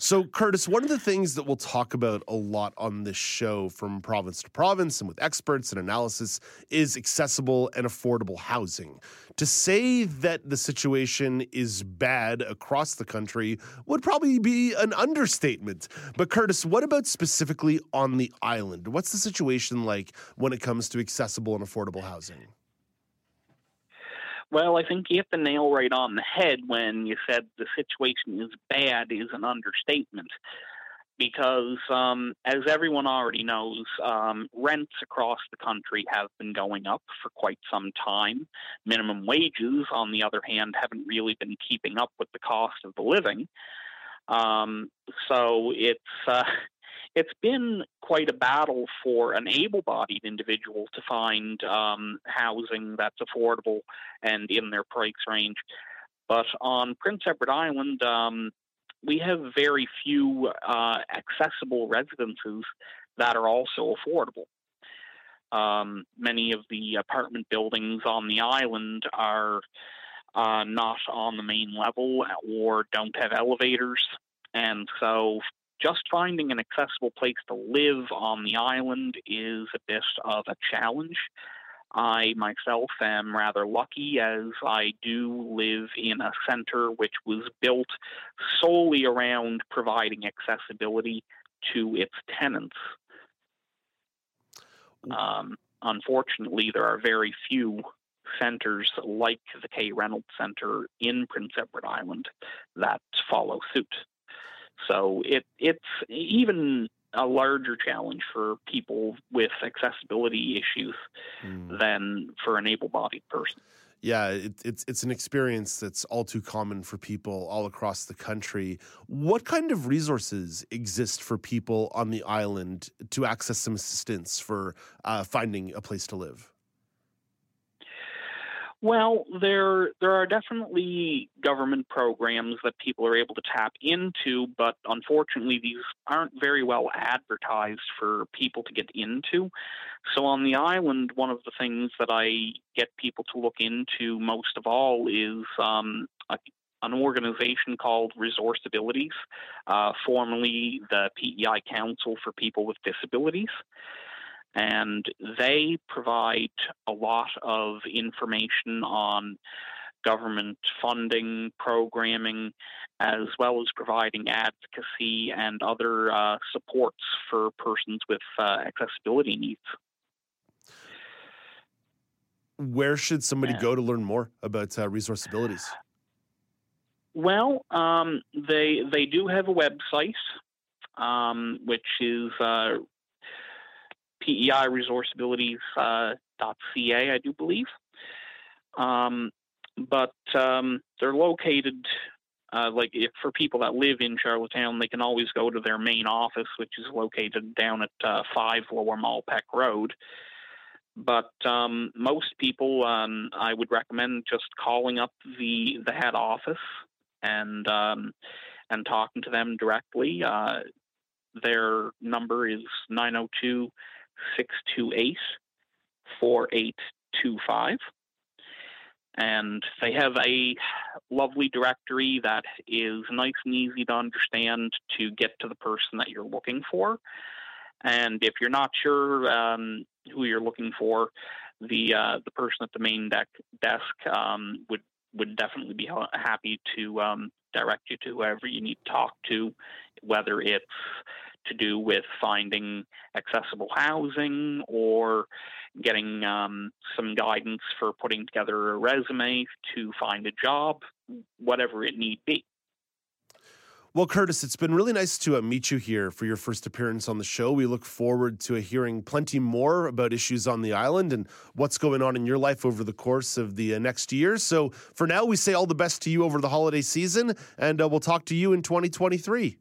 So, Curtis, one of the things that we'll talk about a lot on this show from province to province and with experts and analysis is accessible and affordable housing. To say that the situation is bad across the country would probably be an understatement. But, Curtis, what about specifically on the island? What's the situation like when it comes to accessible and affordable housing? Well, I think you hit the nail right on the head when you said the situation is bad is an understatement, because as everyone already knows, rents across the country have been going up for quite some time. Minimum wages, on the other hand, haven't really been keeping up with the cost of the living. So it's been quite a battle for an able-bodied individual to find housing that's affordable and in their price range. But on Prince Edward Island, we have very few accessible residences that are also affordable. Many of the apartment buildings on the island are not on the main level or don't have elevators, and so just finding an accessible place to live on the island is a bit of a challenge. I myself am rather lucky, as I do live in a center which was built solely around providing accessibility to its tenants. Unfortunately, there are very few centers like the Kay Reynolds Center in Prince Edward Island that follow suit. So it's even a larger challenge for people with accessibility issues than for an able-bodied person. Yeah, it's an experience that's all too common for people all across the country. What kind of resources exist for people on the island to access some assistance for finding a place to live? Well, there are definitely government programs that people are able to tap into, but unfortunately these aren't very well advertised for people to get into. So on the island, one of the things that I get people to look into most of all is an organization called Resource Abilities, formerly the PEI Council for People with Disabilities. And they provide a lot of information on government funding, programming, as well as providing advocacy and other supports for persons with accessibility needs. Where should somebody go to learn more about Resource Abilities? Well, they do have a website, which is PEIResourceabilities.ca, I do believe. But they're located, for people that live in Charlottetown, they can always go to their main office, which is located down at 5 Lower Malpec Road. But most people, I would recommend just calling up the head office and talking to them directly. Their number is 902-628-4825, and they have a lovely directory that is nice and easy to understand to get to the person that you're looking for. And if you're not sure who you're looking for, the person at the main desk would definitely be happy to direct you to whoever you need to talk to, whether it's to do with finding accessible housing or getting some guidance for putting together a resume to find a job, whatever it need be. Well, Curtis, it's been really nice to meet you here for your first appearance on the show. We look forward to hearing plenty more about issues on the island and what's going on in your life over the course of the next year. So for now, we say all the best to you over the holiday season, and we'll talk to you in 2023.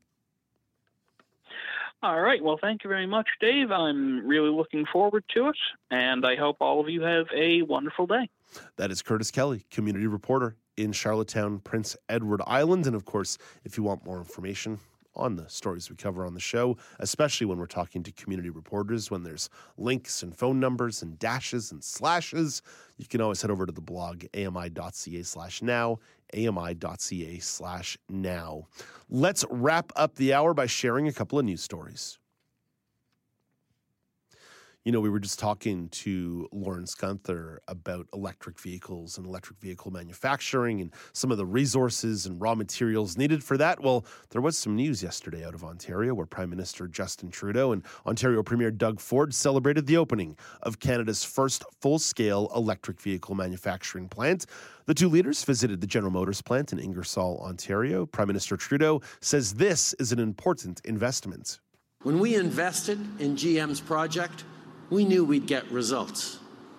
All right. Well, thank you very much, Dave. I'm really looking forward to it, and I hope all of you have a wonderful day. That is Curtis Kelly, community reporter in Charlottetown, Prince Edward Island. And of course, if you want more information on the stories we cover on the show, especially when we're talking to community reporters, when there's links and phone numbers and dashes and slashes, you can always head over to the blog ami.ca/now, ami.ca/now. Let's wrap up the hour by sharing a couple of news stories. You know, we were just talking to Lawrence Gunther about electric vehicles and electric vehicle manufacturing and some of the resources and raw materials needed for that. Well, there was some news yesterday out of Ontario where Prime Minister Justin Trudeau and Ontario Premier Doug Ford celebrated the opening of Canada's first full-scale electric vehicle manufacturing plant. The two leaders visited the General Motors plant in Ingersoll, Ontario. Prime Minister Trudeau says this is an important investment. When we invested in GM's project, we knew we'd get results.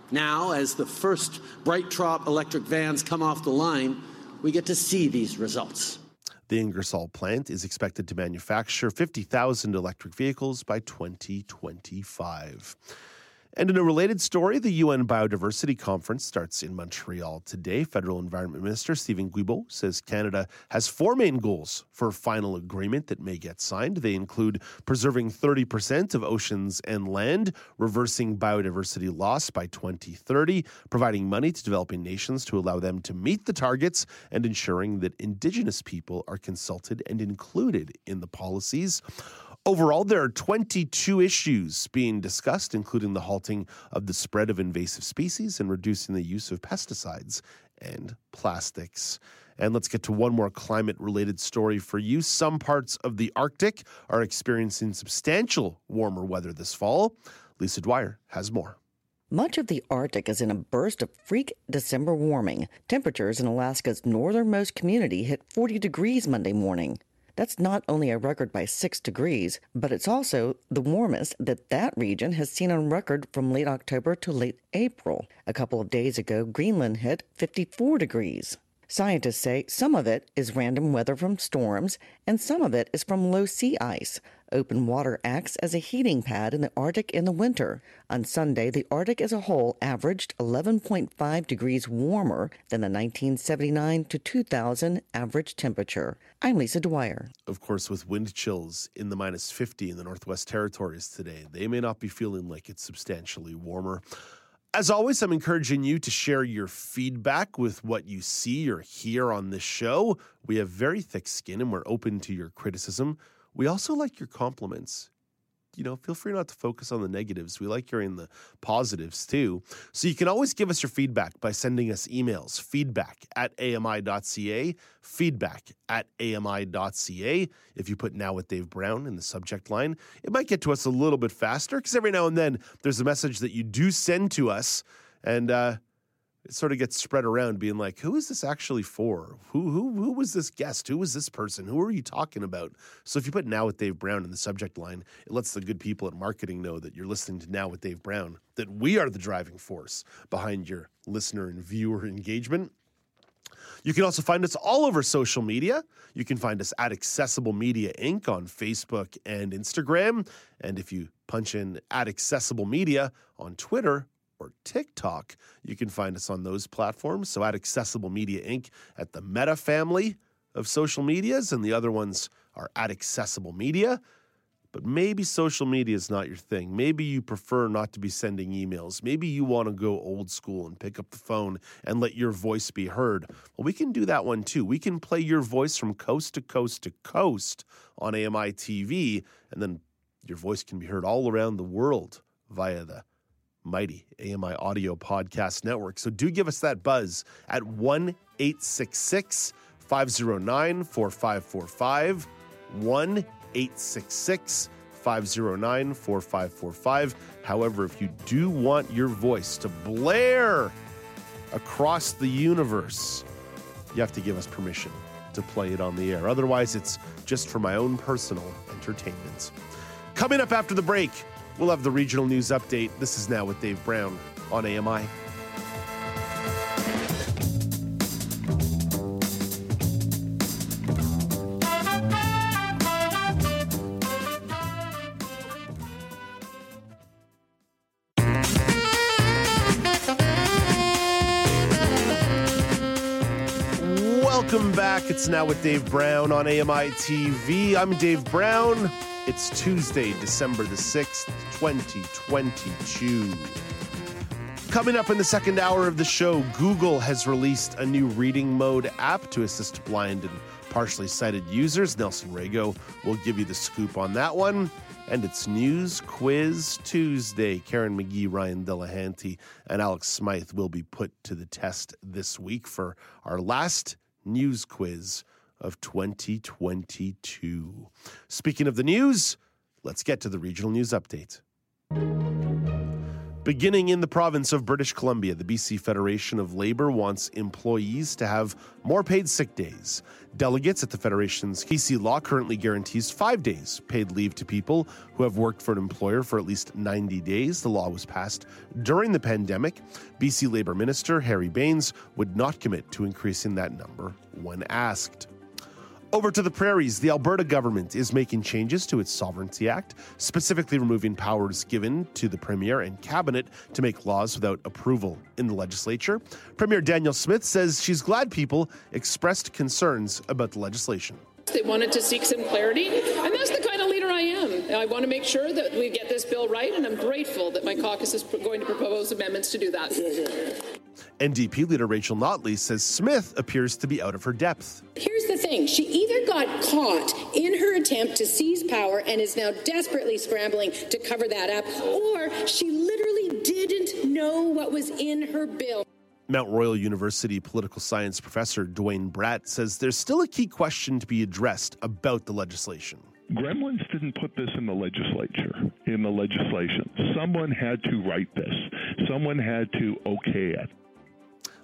Now, as the first BrightTrop electric vans come off the line, we get to see these results. The Ingersoll plant is expected to manufacture 50,000 electric vehicles by 2025. And in a related story, the UN Biodiversity Conference starts in Montreal today. Federal Environment Minister Stephen Guibault says Canada has four main goals for a final agreement that may get signed. They include preserving 30% of oceans and land, reversing biodiversity loss by 2030, providing money to developing nations to allow them to meet the targets, and ensuring that Indigenous people are consulted and included in the policies. Overall, there are 22 issues being discussed, including the halting of the spread of invasive species and reducing the use of pesticides and plastics. And let's get to one more climate-related story for you. Some parts of the Arctic are experiencing substantial warmer weather this fall. Lisa Dwyer has more. Much of the Arctic is in a burst of freak December warming. Temperatures in Alaska's northernmost community hit 40 degrees Monday morning. That's not only a record by 6 degrees, but it's also the warmest that region has seen on record from late October to late April. A couple of days ago, Greenland hit 54 degrees. Scientists say some of it is random weather from storms, and some of it is from low sea ice. Open water acts as a heating pad in the Arctic in the winter. On Sunday, the Arctic as a whole averaged 11.5 degrees warmer than the 1979 to 2000 average temperature. I'm Lisa Dwyer. Of course, with wind chills in the minus 50 in the Northwest Territories today, they may not be feeling like it's substantially warmer. As always, I'm encouraging you to share your feedback with what you see or hear on this show. We have very thick skin and we're open to your criticism. We also like your compliments. You know, feel free not to focus on the negatives. We like hearing the positives too. So you can always give us your feedback by sending us emails, feedback@ami.ca, feedback@ami.ca. If you put "Now with Dave Brown" in the subject line, it might get to us a little bit faster, because every now and then there's a message that you do send to us, and it sort of gets spread around being like, who is this actually for? Who was this guest? Who was this person? Who are you talking about? So if you put "Now with Dave Brown" in the subject line, it lets the good people at marketing know that you're listening to Now with Dave Brown, that we are the driving force behind your listener and viewer engagement. You can also find us all over social media. You can find us at Accessible Media Inc. on Facebook and Instagram. And if you punch in at Accessible Media on Twitter or TikTok, you can find us on those platforms. So at Accessible Media Inc. at the Meta family of social medias, and the other ones are at Accessible Media. But maybe social media is not your thing. Maybe you prefer not to be sending emails. Maybe you want to go old school and pick up the phone and let your voice be heard. Well, we can do that one too. We can play your voice from coast to coast to coast on AMI-TV, and then your voice can be heard all around the world via the mighty AMI Audio Podcast Network. So do give us that buzz at 1-866-509-4545, 1-866-509-4545. However, if you do want your voice to blare across the universe, you have to give us permission to play it on the air. Otherwise, it's just for my own personal entertainment. Coming up after the break, we'll have the regional news update. This is Now with Dave Brown on AMI. Welcome back. It's Now with Dave Brown on AMI-TV. I'm Dave Brown. It's Tuesday, December the 6th, 2022. Coming up in the second hour of the show, Google has released a new reading mode app to assist blind and partially sighted users. Nelson Rago will give you the scoop on that one. And it's News Quiz Tuesday. Karen McGee, Ryan Delahanty, and Alex Smythe will be put to the test this week for our last news quiz of 2022. Speaking of the news, let's get to the regional news update. Beginning in the province of British Columbia, the BC Federation of Labour wants employees to have more paid sick days. Delegates at the Federation's KC Law currently guarantees 5 days paid leave to people who have worked for an employer for at least 90 days. The law was passed during the pandemic. BC Labour Minister Harry Baines would not commit to increasing that number when asked. Over to the prairies, the Alberta government is making changes to its Sovereignty Act, specifically removing powers given to the Premier and Cabinet to make laws without approval in the legislature. Premier Danielle Smith says she's glad people expressed concerns about the legislation. They wanted to seek some clarity, and that's the kind of leader I am. I want to make sure that we get this bill right, and I'm grateful that my caucus is going to propose amendments to do that. NDP leader Rachel Notley says Smythe appears to be out of her depth. Here's the thing. She either got caught in her attempt to seize power and is now desperately scrambling to cover that up, or she literally didn't know what was in her bill. Mount Royal University political science professor Dwayne Bratt says there's still a key question to be addressed about the legislation. Gremlins didn't put this in the legislature, in the legislation. Someone had to write this. Someone had to okay it.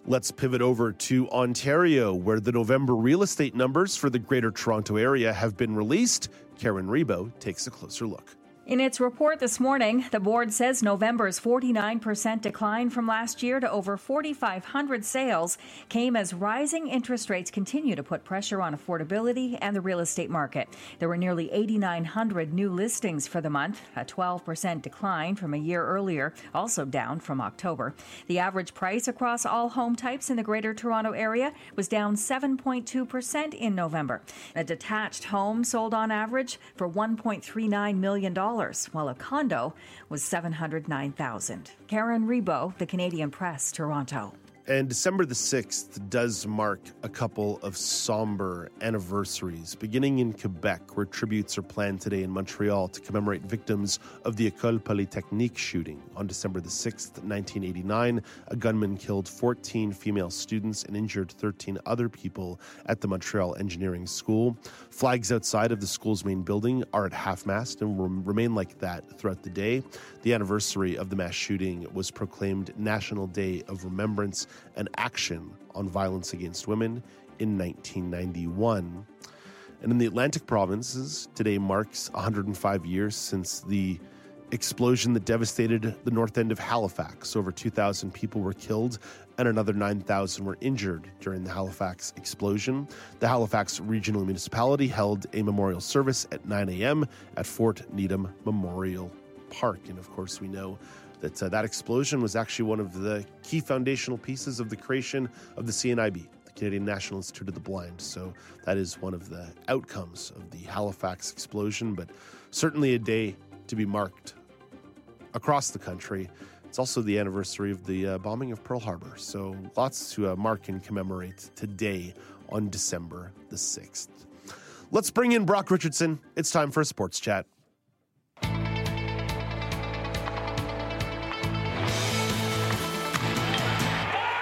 Let's pivot over to Ontario, where the November real estate numbers for the Greater Toronto Area have been released. Karen Rebeau takes a closer look. In its report this morning, the board says November's 49% decline from last year to over 4,500 sales came as rising interest rates continue to put pressure on affordability and the real estate market. There were nearly 8,900 new listings for the month, a 12% decline from a year earlier, also down from October. The average price across all home types in the Greater Toronto Area was down 7.2% in November. A detached home sold on average for $1.39 million. While a condo was $709,000. Karen Rebeau, the Canadian Press, Toronto. And December the 6th does mark a couple of somber anniversaries, beginning in Quebec, where tributes are planned today in Montreal to commemorate victims of the École Polytechnique shooting. On December the 6th, 1989, a gunman killed 14 female students and injured 13 other people at the Montreal Engineering School. Flags outside of the school's main building are at half-mast and will remain like that throughout the day. The anniversary of the mass shooting was proclaimed National Day of Remembrance and Action on Violence Against Women in 1991. And in the Atlantic provinces, today marks 105 years since the explosion that devastated the north end of Halifax. Over 2,000 people were killed and another 9,000 were injured during the Halifax explosion. The Halifax Regional Municipality held a memorial service at 9 a.m. at Fort Needham Memorial Park. And of course, we know that explosion was actually one of the key foundational pieces of the creation of the CNIB, the Canadian National Institute of the Blind. So that is one of the outcomes of the Halifax explosion, but certainly a day to be marked across the country. It's also the anniversary of the bombing of Pearl Harbor. So lots to mark and commemorate today on December the 6th. Let's bring in Brock Richardson. It's time for a sports chat.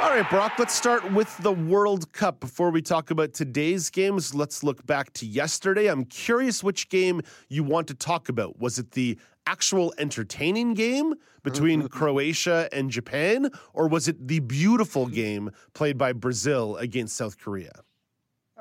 All right, Brock, let's start with the World Cup. Before we talk about today's games, let's look back to yesterday. I'm curious which game you want to talk about. Was it the actual entertaining game between Croatia and Japan, or was it the beautiful game played by Brazil against South Korea?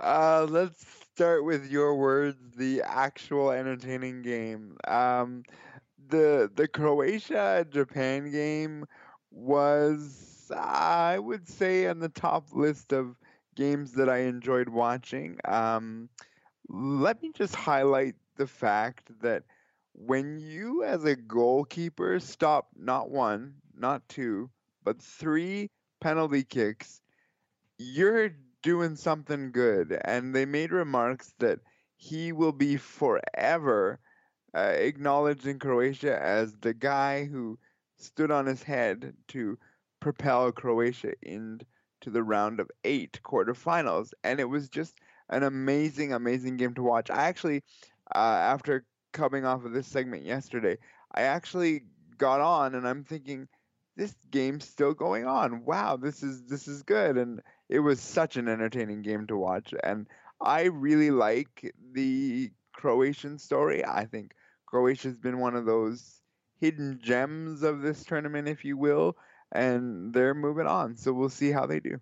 Let's start with your words, the actual entertaining game. The Croatia-Japan game was, I would say, on the top list of games that I enjoyed watching. Let me just highlight the fact that when you as a goalkeeper stop not one, not two, but three penalty kicks, you're doing something good. And they made remarks that he will be forever acknowledged in Croatia as the guy who stood on his head to propel Croatia into the round of 8 quarterfinals. And it was just an amazing, amazing game to watch. I actually, after coming off of this segment yesterday, I actually got on and I'm thinking, this game's still going on. Wow, this is good. And it was such an entertaining game to watch. And I really like the Croatian story. I think Croatia's been one of those hidden gems of this tournament, if you will. And they're moving on, so we'll see how they do.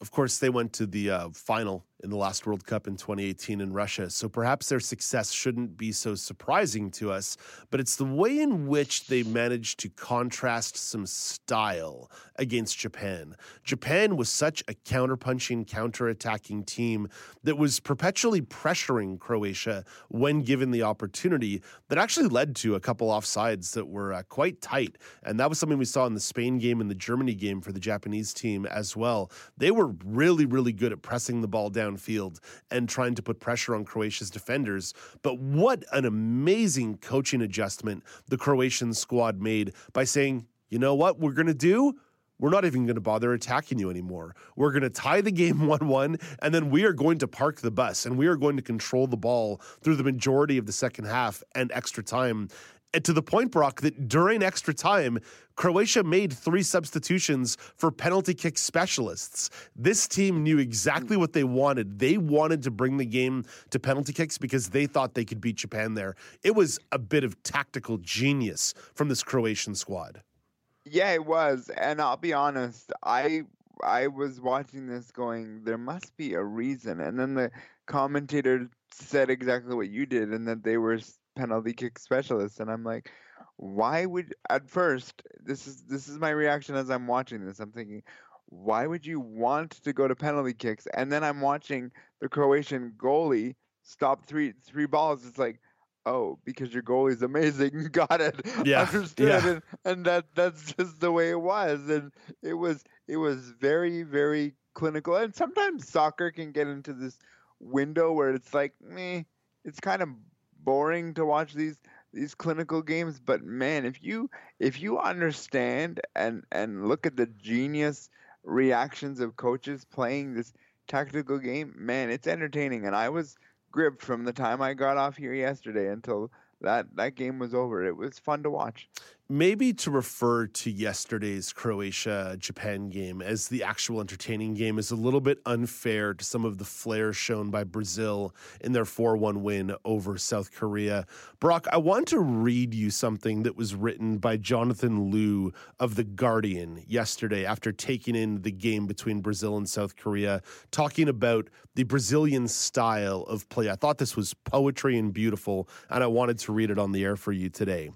Of course, they went to the final in the last World Cup in 2018 in Russia, so perhaps their success shouldn't be so surprising to us, but it's the way in which they managed to contrast some style against Japan. Japan was such a counterpunching, counterattacking team that was perpetually pressuring Croatia when given the opportunity that actually led to a couple offsides that were quite tight, and that was something we saw in the Spain game and the Germany game for the Japanese team as well. They were really, really good at pressing the ball down downfield and trying to put pressure on Croatia's defenders. But what an amazing coaching adjustment the Croatian squad made by saying, you know what we're going to do? we're not even going to bother attacking you anymore. We're going to tie the game 1-1, and then we are going to park the bus, and we are going to control the ball through the majority of the second half and extra time. And to the point, Brock, that during extra time, Croatia made 3 substitutions for penalty kick specialists. This team knew exactly what they wanted. They wanted to bring the game to penalty kicks because they thought they could beat Japan there. It was a bit of tactical genius from this Croatian squad. Yeah, it was. And I'll be honest, I was watching this going, there must be a reason. And then the commentator said exactly what you did, and that they were penalty kick specialists. And I'm like, why would, at first, this is my reaction as I'm watching this. I'm thinking, why would you want to go to penalty kicks? And then I'm watching the Croatian goalie stop three balls. It's like, oh, because your goalie's amazing. Got it. Yeah. Understood. Yeah. And that's just the way it was. And it was very, very clinical. And sometimes soccer can get into this window where it's like, meh, it's kind of boring to watch these clinical games. But man, if you understand and look at the genius reactions of coaches playing this tactical game, man, it's entertaining. And I was gripped from the time I got off here yesterday until that game was over. It was fun to watch. Maybe to refer to yesterday's Croatia-Japan game as the actual entertaining game is a little bit unfair to some of the flair shown by Brazil in their 4-1 win over South Korea. Brock, I want to read you something that was written by Jonathan Liu of The Guardian yesterday after taking in the game between Brazil and South Korea, talking about the Brazilian style of play. I thought this was poetry and beautiful, and I wanted to read it on the air for you today.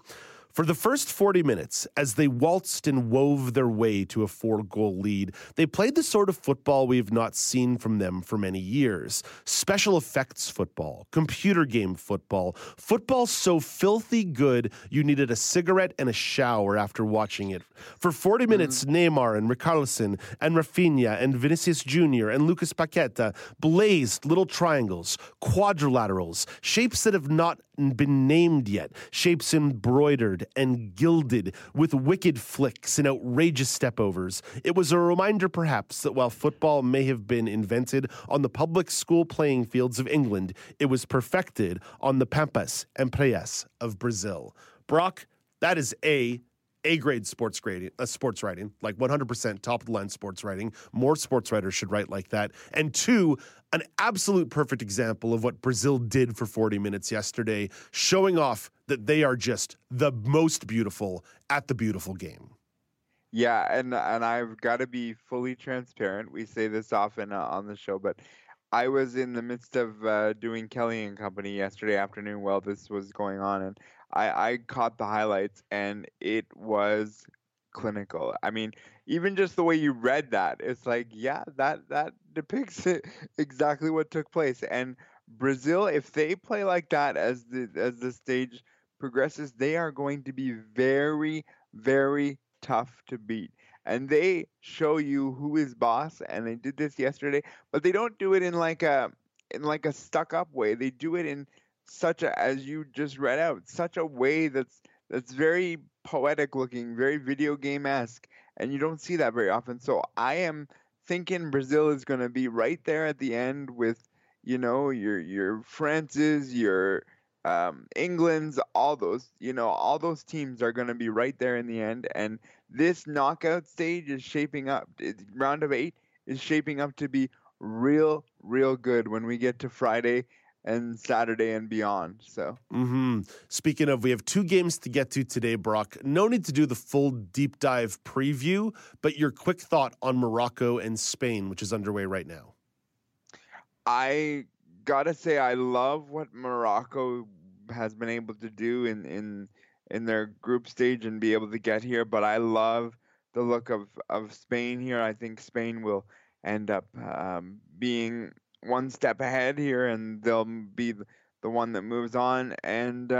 For the first 40 minutes, as they waltzed and wove their way to a 4-goal lead, they played the sort of football we have not seen from them for many years. Special effects football, computer game football, football so filthy good you needed a cigarette and a shower after watching it. For 40 minutes, Neymar and Richarlison and Rafinha and Vinicius Jr. and Lucas Paqueta blazed little triangles, quadrilaterals, shapes that have not been named yet, shapes embroidered and gilded with wicked flicks and outrageous stepovers. It was a reminder, perhaps, that while football may have been invented on the public school playing fields of England, it was perfected on the Pampas and Praias of Brazil. Brock, that is A-grade sports writing, like 100% top-of-the-line sports writing. More sports writers should write like that. And 2, an absolute perfect example of what Brazil did for 40 minutes yesterday, showing off that they are just the most beautiful at the beautiful game. Yeah, and I've got to be fully transparent. We say this often on the show, but I was in the midst of doing Kelly and Company yesterday afternoon while this was going on, and I caught the highlights, and it was clinical. I mean, even just the way you read that, it's like, yeah, that depicts it, exactly what took place. And Brazil, if they play like that as the stage progresses, they are going to be very, very tough to beat. And they show you who is boss, and they did this yesterday, but they don't do it in like a stuck-up way. They do it in such a, as you just read out, such a way that's very poetic looking, very video game-esque, and you don't see that very often. So I am thinking Brazil is going to be right there at the end with, you know, your France's, your England's, all those, you know, all those teams are going to be right there in the end. And this knockout stage is shaping up. Round of 8 is shaping up to be real, real good when we get to Friday and Saturday and beyond. So, Speaking of, we have 2 games to get to today, Brock. No need to do the full deep dive preview, but your quick thought on Morocco and Spain, which is underway right now. I gotta say, I love what Morocco has been able to do in their group stage and be able to get here, but I love the look of Spain here. I think Spain will end up being one step ahead here, and they'll be the one that moves on. And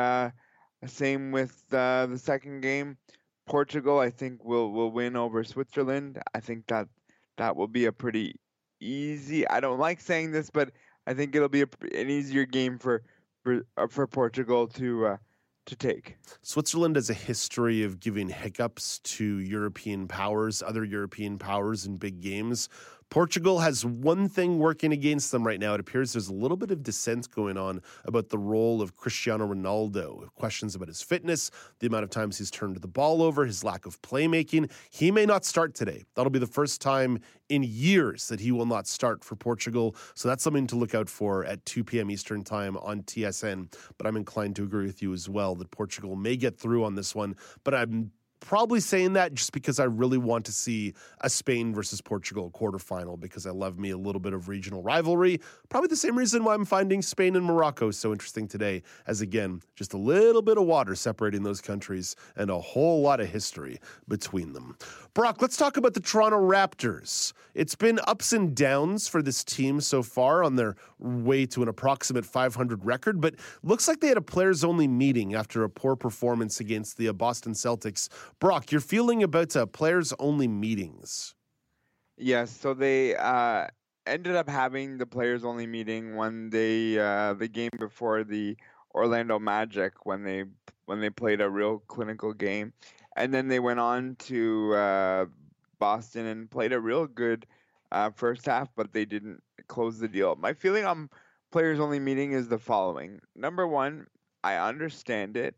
same with the second game. Portugal, I think, will win over Switzerland. I think that will be a pretty easy, I don't like saying this, but I think it'll be an easier game for Portugal to take. Switzerland has a history of giving hiccups to European powers, other European powers in big games. Portugal has one thing working against them right now. It appears there's a little bit of dissent going on about the role of Cristiano Ronaldo. Questions about his fitness, the amount of times he's turned the ball over, his lack of playmaking. He may not start today. That'll be the first time in years that he will not start for Portugal. So that's something to look out for at 2 p.m. Eastern time on TSN. But I'm inclined to agree with you as well that Portugal may get through on this one. But I'm probably saying that just because I really want to see a Spain versus Portugal quarterfinal because I love me a little bit of regional rivalry. Probably the same reason why I'm finding Spain and Morocco so interesting today, as again, just a little bit of water separating those countries and a whole lot of history between them. Brock, let's talk about the Toronto Raptors. It's been ups and downs for this team so far on their way to an approximate 500 record, but looks like they had a players-only meeting after a poor performance against the Boston Celtics. Brock, your feeling about players-only meetings. Yes, so they ended up having the players-only meeting when they the game before the Orlando Magic when they played a real clinical game, and then they went on to Boston and played a real good first half, but they didn't close the deal. My feeling on players-only meeting is the following: number one, I understand it.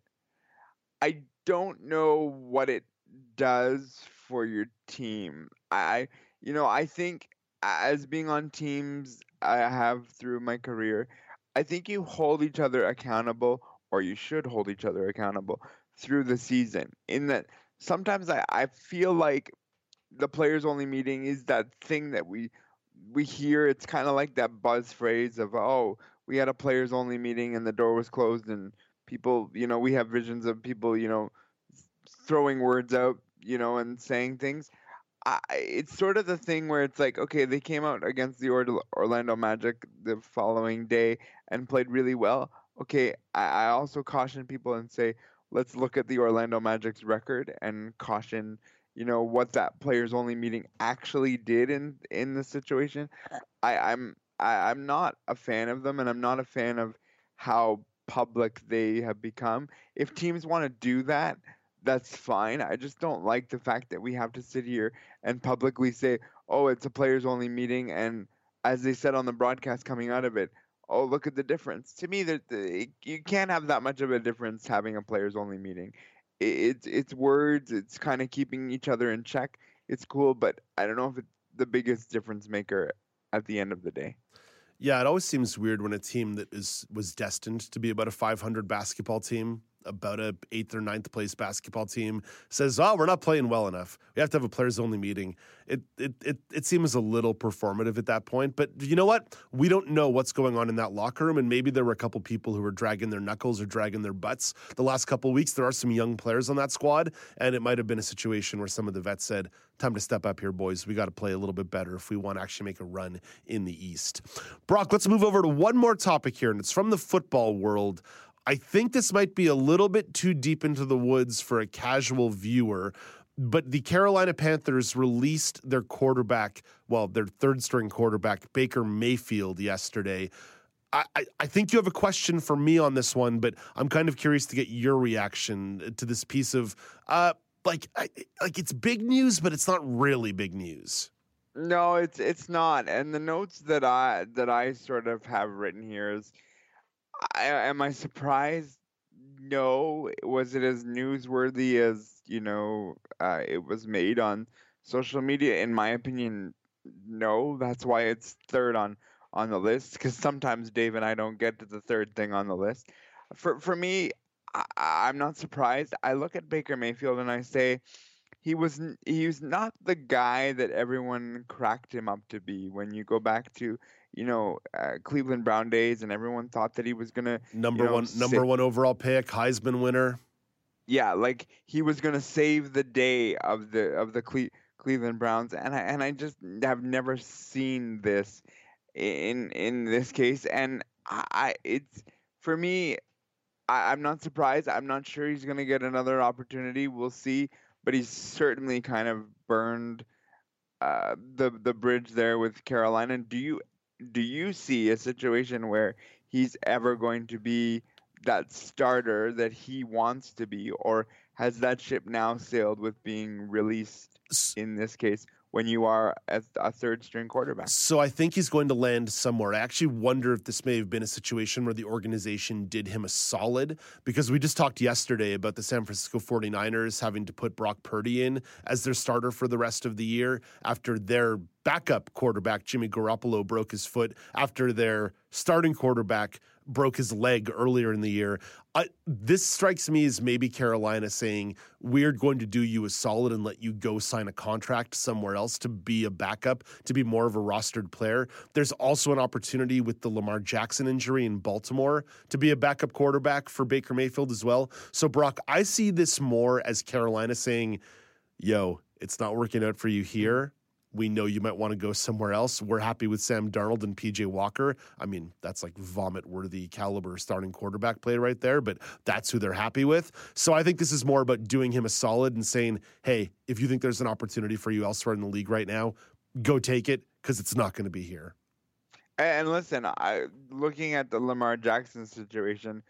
I don't know what it does for your team. I think as being on teams I have through my career, I think you hold each other accountable, or you should hold each other accountable through the season. In that sometimes I feel like the players only meeting is that thing that we hear. It's kind of like that buzz phrase of, oh, we had a players only meeting and the door was closed, and people, we have visions of people, throwing words out, and saying things. It's sort of the thing where it's like, okay, they came out against the Orlando Magic the following day and played really well. Okay, I also caution people and say, let's look at the Orlando Magic's record and caution, what that players-only meeting actually did in the situation. I'm not a fan of them, and I'm not a fan of how public they have become. If teams want to do that, that's fine. I just don't like the fact that we have to sit here and publicly say, oh, it's a players only meeting, and as they said on the broadcast coming out of it, oh, look at the difference. To me, you can't have that much of a difference having a players only meeting. It's words, it's kind of keeping each other in check. It's cool, but I don't know if it's the biggest difference maker at the end of the day. Yeah, it always seems weird when a team that was destined to be about a 500 basketball team, about a 8th or 9th place basketball team, says, oh, we're not playing well enough. We have to have a players-only meeting. It seems a little performative at that point. But you know what? We don't know what's going on in that locker room, and maybe there were a couple people who were dragging their knuckles or dragging their butts the last couple of weeks. There are some young players on that squad, and it might have been a situation where some of the vets said, time to step up here, boys. We got to play a little bit better if we want to actually make a run in the East. Brock, let's move over to one more topic here, and it's from the football world. I think this might be a little bit too deep into the woods for a casual viewer, but the Carolina Panthers released their quarterback, their third-string quarterback, Baker Mayfield, yesterday. I think you have a question for me on this one, but I'm kind of curious to get your reaction to this piece of it's big news, but it's not really big news. No, it's not. And the notes that I sort of have written here is, am I surprised? No. Was it as newsworthy as it was made on social media? In my opinion, no. That's why it's third on the list, because sometimes Dave and I don't get to the third thing on the list. For me, I'm not surprised. I look at Baker Mayfield and I say, He was not the guy that everyone cracked him up to be. When you go back to, Cleveland Brown days, and everyone thought that he was gonna number one overall pick, Heisman winner. Yeah, like he was gonna save the day of the Cleveland Browns, and I just have never seen this in this case. And I'm not surprised. I'm not sure he's gonna get another opportunity. We'll see. But he's certainly kind of burned the bridge there with Carolina. Do you see a situation where he's ever going to be that starter that he wants to be, or has that ship now sailed with being released in this case when you are a third-string quarterback? So I think he's going to land somewhere. I actually wonder if this may have been a situation where the organization did him a solid, because we just talked yesterday about the San Francisco 49ers having to put Brock Purdy in as their starter for the rest of the year after their backup quarterback, Jimmy Garoppolo, broke his foot, after their starting quarterback broke his leg earlier in the year. This strikes me as maybe Carolina saying, we're going to do you a solid and let you go sign a contract somewhere else to be a backup, to be more of a rostered player. There's also an opportunity with the Lamar Jackson injury in Baltimore to be a backup quarterback for Baker Mayfield as well. So, Brock, I see this more as Carolina saying, yo, it's not working out for you here. We know you might want to go somewhere else. We're happy with Sam Darnold and P.J. Walker. I mean, that's like vomit-worthy caliber starting quarterback play right there, but that's who they're happy with. So I think this is more about doing him a solid and saying, hey, if you think there's an opportunity for you elsewhere in the league right now, go take it, because it's not going to be here. And listen, looking at the Lamar Jackson situation,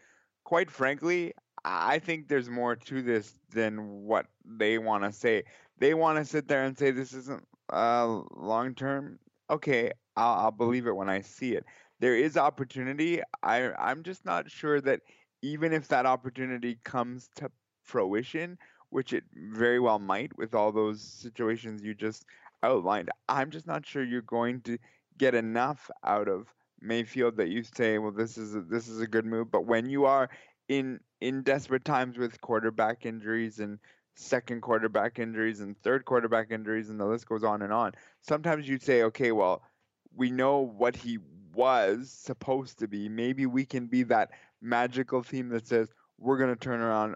quite frankly, I think there's more to this than what they want to say. They want to sit there and say this isn't long term. Okay, I'll believe it when I see it. There is opportunity. I'm just not sure that even if that opportunity comes to fruition, which it very well might with all those situations you just outlined, I'm just not sure you're going to get enough out of Mayfield that you say, well, this is a good move. But when you are in desperate times with quarterback injuries and second quarterback injuries and third quarterback injuries, and the list goes on and on, sometimes you'd say, okay, well, we know what he was supposed to be. Maybe we can be that magical team that says we're going to turn around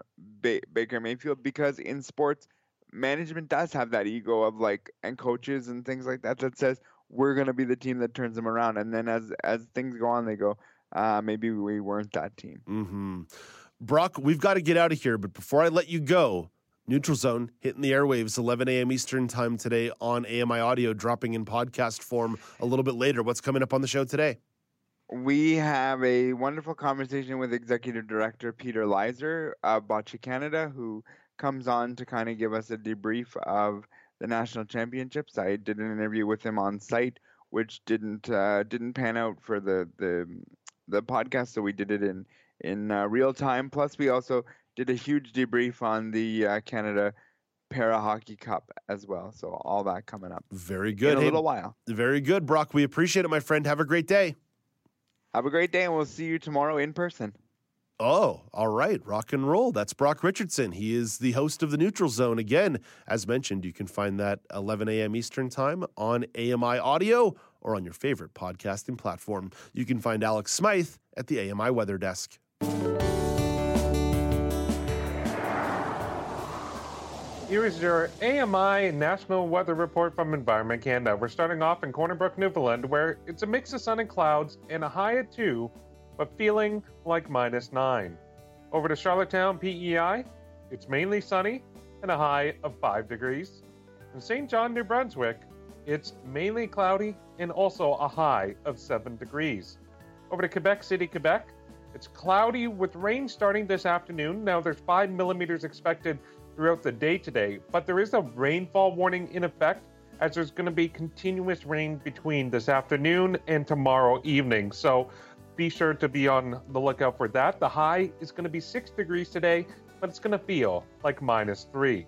Baker Mayfield, because in sports, management does have that ego of like, and coaches and things like that, that says we're going to be the team that turns him around. And then as things go on, they go, maybe we weren't that team. Mm-hmm. Brock, we've got to get out of here, but before I let you go, Neutral Zone hitting the airwaves 11 a.m. Eastern time today on AMI Audio, dropping in podcast form a little bit later. What's coming up on the show today? We have a wonderful conversation with Executive Director Peter Leiser of Bocce Canada, who comes on to kind of give us a debrief of the national championships. I did an interview with him on site, which didn't pan out for the podcast, so we did it in real time. Plus, we also did a huge debrief on the Canada Para Hockey Cup as well. So all that coming up. Very good. In a little while. Very good, Brock. We appreciate it, my friend. Have a great day. Have a great day, and we'll see you tomorrow in person. Oh, all right. Rock and roll. That's Brock Richardson. He is the host of The Neutral Zone. Again, as mentioned, you can find that 11 a.m. Eastern time on AMI Audio or on your favorite podcasting platform. You can find Alex Smythe at the AMI Weather Desk. Here is your AMI National Weather Report from Environment Canada. We're starting off in Corner Brook, Newfoundland, where it's a mix of sun and clouds and a high of 2, but feeling like -9. Over to Charlottetown, PEI, it's mainly sunny and a high of 5 degrees. In St. John, New Brunswick, it's mainly cloudy and also a high of 7 degrees. Over to Quebec City, Quebec, it's cloudy with rain starting this afternoon. Now there's 5 millimeters expected throughout the day today, but there is a rainfall warning in effect as there's going to be continuous rain between this afternoon and tomorrow evening. So be sure to be on the lookout for that. The high is going to be 6 degrees today, but it's going to feel like -3.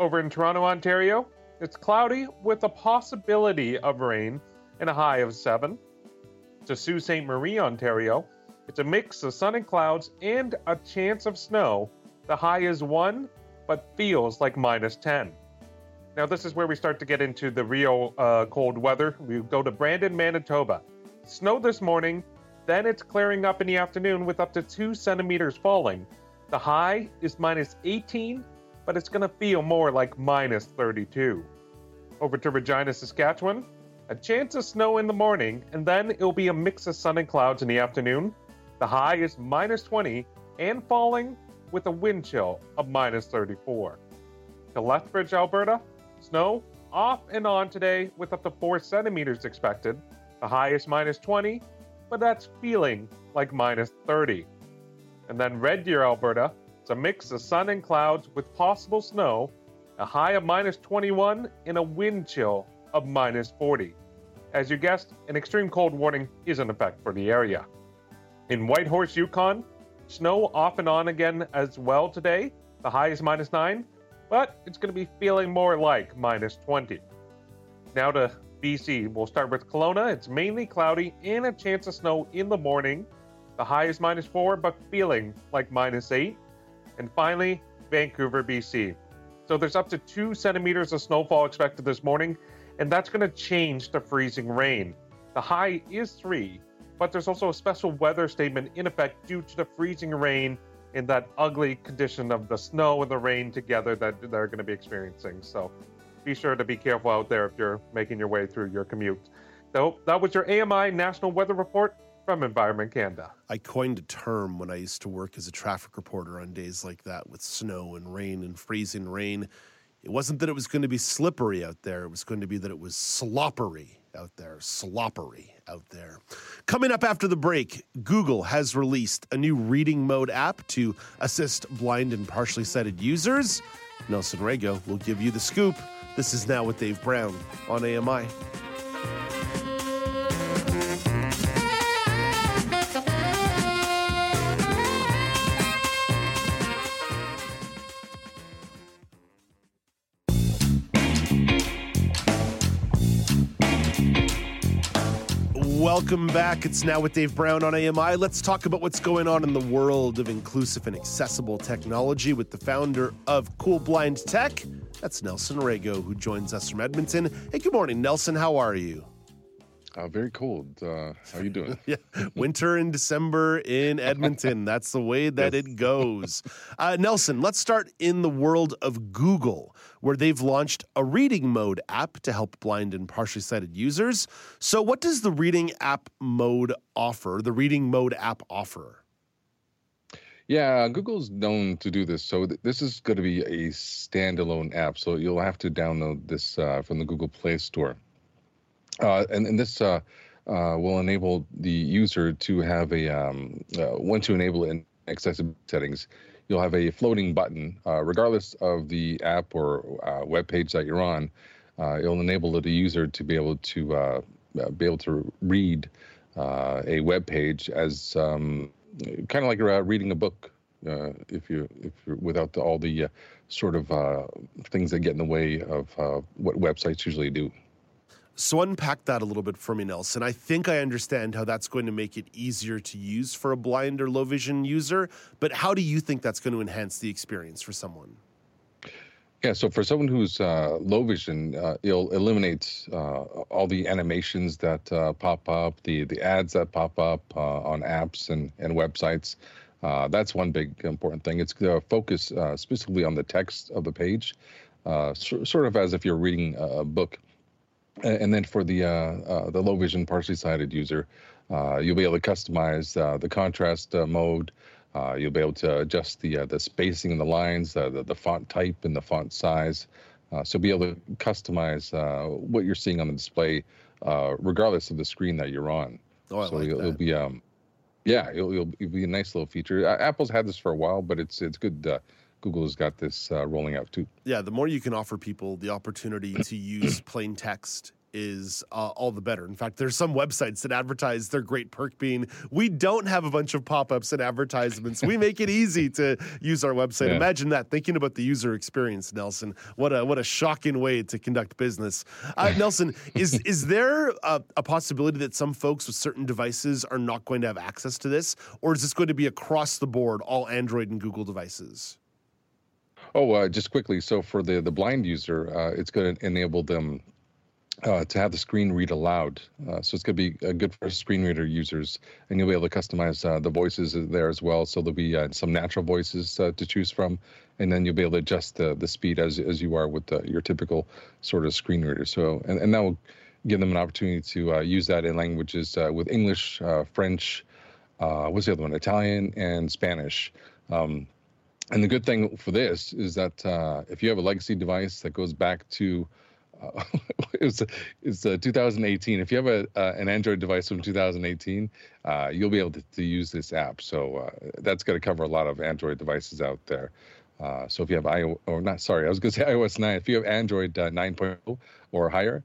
Over in Toronto, Ontario, it's cloudy with a possibility of rain and a high of 7. To Sault Ste. Marie, Ontario, it's a mix of sun and clouds and a chance of snow. The high is 1. But feels like -10. Now this is where we start to get into the real cold weather. We go to Brandon, Manitoba. Snow this morning, then it's clearing up in the afternoon with up to 2 centimeters falling. The high is -18, but it's gonna feel more like -32. Over to Regina, Saskatchewan. A chance of snow in the morning, and then it'll be a mix of sun and clouds in the afternoon. The high is -20 and falling, with a wind chill of -34. To Lethbridge, Alberta, snow off and on today with up to 4 centimeters expected. The high is -20, but that's feeling like -30. And then Red Deer, Alberta. It's a mix of sun and clouds with possible snow, a high of minus 21 and a wind chill of minus 40. As you guessed, an extreme cold warning is in effect for the area. In Whitehorse, Yukon, snow off and on again as well today. The high is minus 9, but it's going to be feeling more like minus 20. Now to BC. We'll start with Kelowna. It's mainly cloudy and a chance of snow in the morning. The high is minus 4, but feeling like minus 8. And finally, Vancouver, BC. So there's up to 2 centimeters of snowfall expected this morning, and that's going to change to freezing rain. The high is 3, but there's also a special weather statement in effect due to the freezing rain and that ugly condition of the snow and the rain together that they're going to be experiencing. So be sure to be careful out there if you're making your way through your commute. So that was your AMI National Weather Report from Environment Canada. I coined a term when I used to work as a traffic reporter on days like that with snow and rain and freezing rain. It wasn't that it was going to be slippery out there. It was going to be that it was sloppery out there. Sloppery out there. Coming up after the break, Google has released a new reading mode app to assist blind and partially sighted users. Nelson Rago will give you the scoop. This is Now with Dave Brown on AMI. Welcome back. It's Now with Dave Brown on AMI. Let's talk about what's going on in the world of inclusive and accessible technology with the founder of Cool Blind Tech. That's Nelson Rago, who joins us from Edmonton. Hey, good morning, Nelson. How are you? Very cold. How are you doing? Yeah, winter in December in Edmonton. That's the way that it goes. Nelson, let's start in the world of Google, where they've launched a reading mode app to help blind and partially sighted users. So what does the reading mode app offer? Yeah, Google's known to do this. So this is going to be a standalone app. So you'll have to download this from the Google Play Store. And this will enable the user to have a, once you enable it in accessibility settings, you'll have a floating button, regardless of the app or web page that you're on. It'll enable the user to be able to read a web page as kind of like reading a book, if you're without all the sort of things that get in the way of what websites usually do. So unpack that a little bit for me, Nelson. I think I understand how that's going to make it easier to use for a blind or low vision user, but how do you think that's going to enhance the experience for someone? Yeah, so for someone who's low vision, it'll eliminate all the animations that pop up, the ads that pop up on apps and websites. That's one big important thing. It's going to focus specifically on the text of the page, sort of as if you're reading a book. And then for the low vision, partially sighted user, you'll be able to customize the contrast mode. You'll be able to adjust the spacing in the lines, the font type and the font size. So be able to customize what you're seeing on the display, regardless of the screen that you're on. It'll be a nice little feature. Apple's had this for a while, but it's good. Google's got this rolling out too. Yeah, the more you can offer people the opportunity to use plain text is all the better. In fact, there's some websites that advertise their great perk being, we don't have a bunch of pop-ups and advertisements. We make it easy to use our website. Yeah. Imagine that, thinking about the user experience, Nelson. What a shocking way to conduct business. Nelson, is there a possibility that some folks with certain devices are not going to have access to this? Or is this going to be across the board, all Android and Google devices? Just quickly, so for the blind user, it's going to enable them to have the screen read aloud. So it's going to be good for screen reader users, and you'll be able to customize the voices there as well. So there'll be some natural voices to choose from, and then you'll be able to adjust the speed as you are with your typical sort of screen reader. So and that will give them an opportunity to use that in languages with English, French, what's the other one, Italian, and Spanish. And the good thing for this is that if you have a legacy device that goes back to It's 2018. If you have an Android device from 2018, you'll be able to use this app. So that's going to cover a lot of Android devices out there. So if you have iOS 9, if you have Android 9.0 or higher,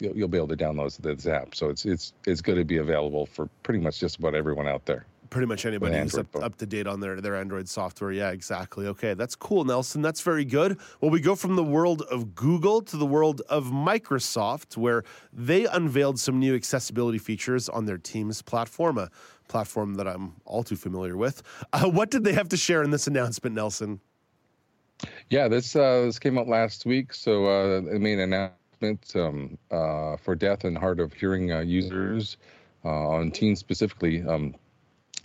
you'll be able to download this app. So it's going to be available for pretty much just about everyone out there. Pretty much anybody who's up to date on their Android software. Yeah, exactly. Okay, that's cool, Nelson. That's very good. Well, we go from the world of Google to the world of Microsoft, where they unveiled some new accessibility features on their Teams platform, a platform that I'm all too familiar with. What did they have to share in this announcement, Nelson? Yeah, this came out last week, so they made an announcement for deaf and hard of hearing users on Teams specifically.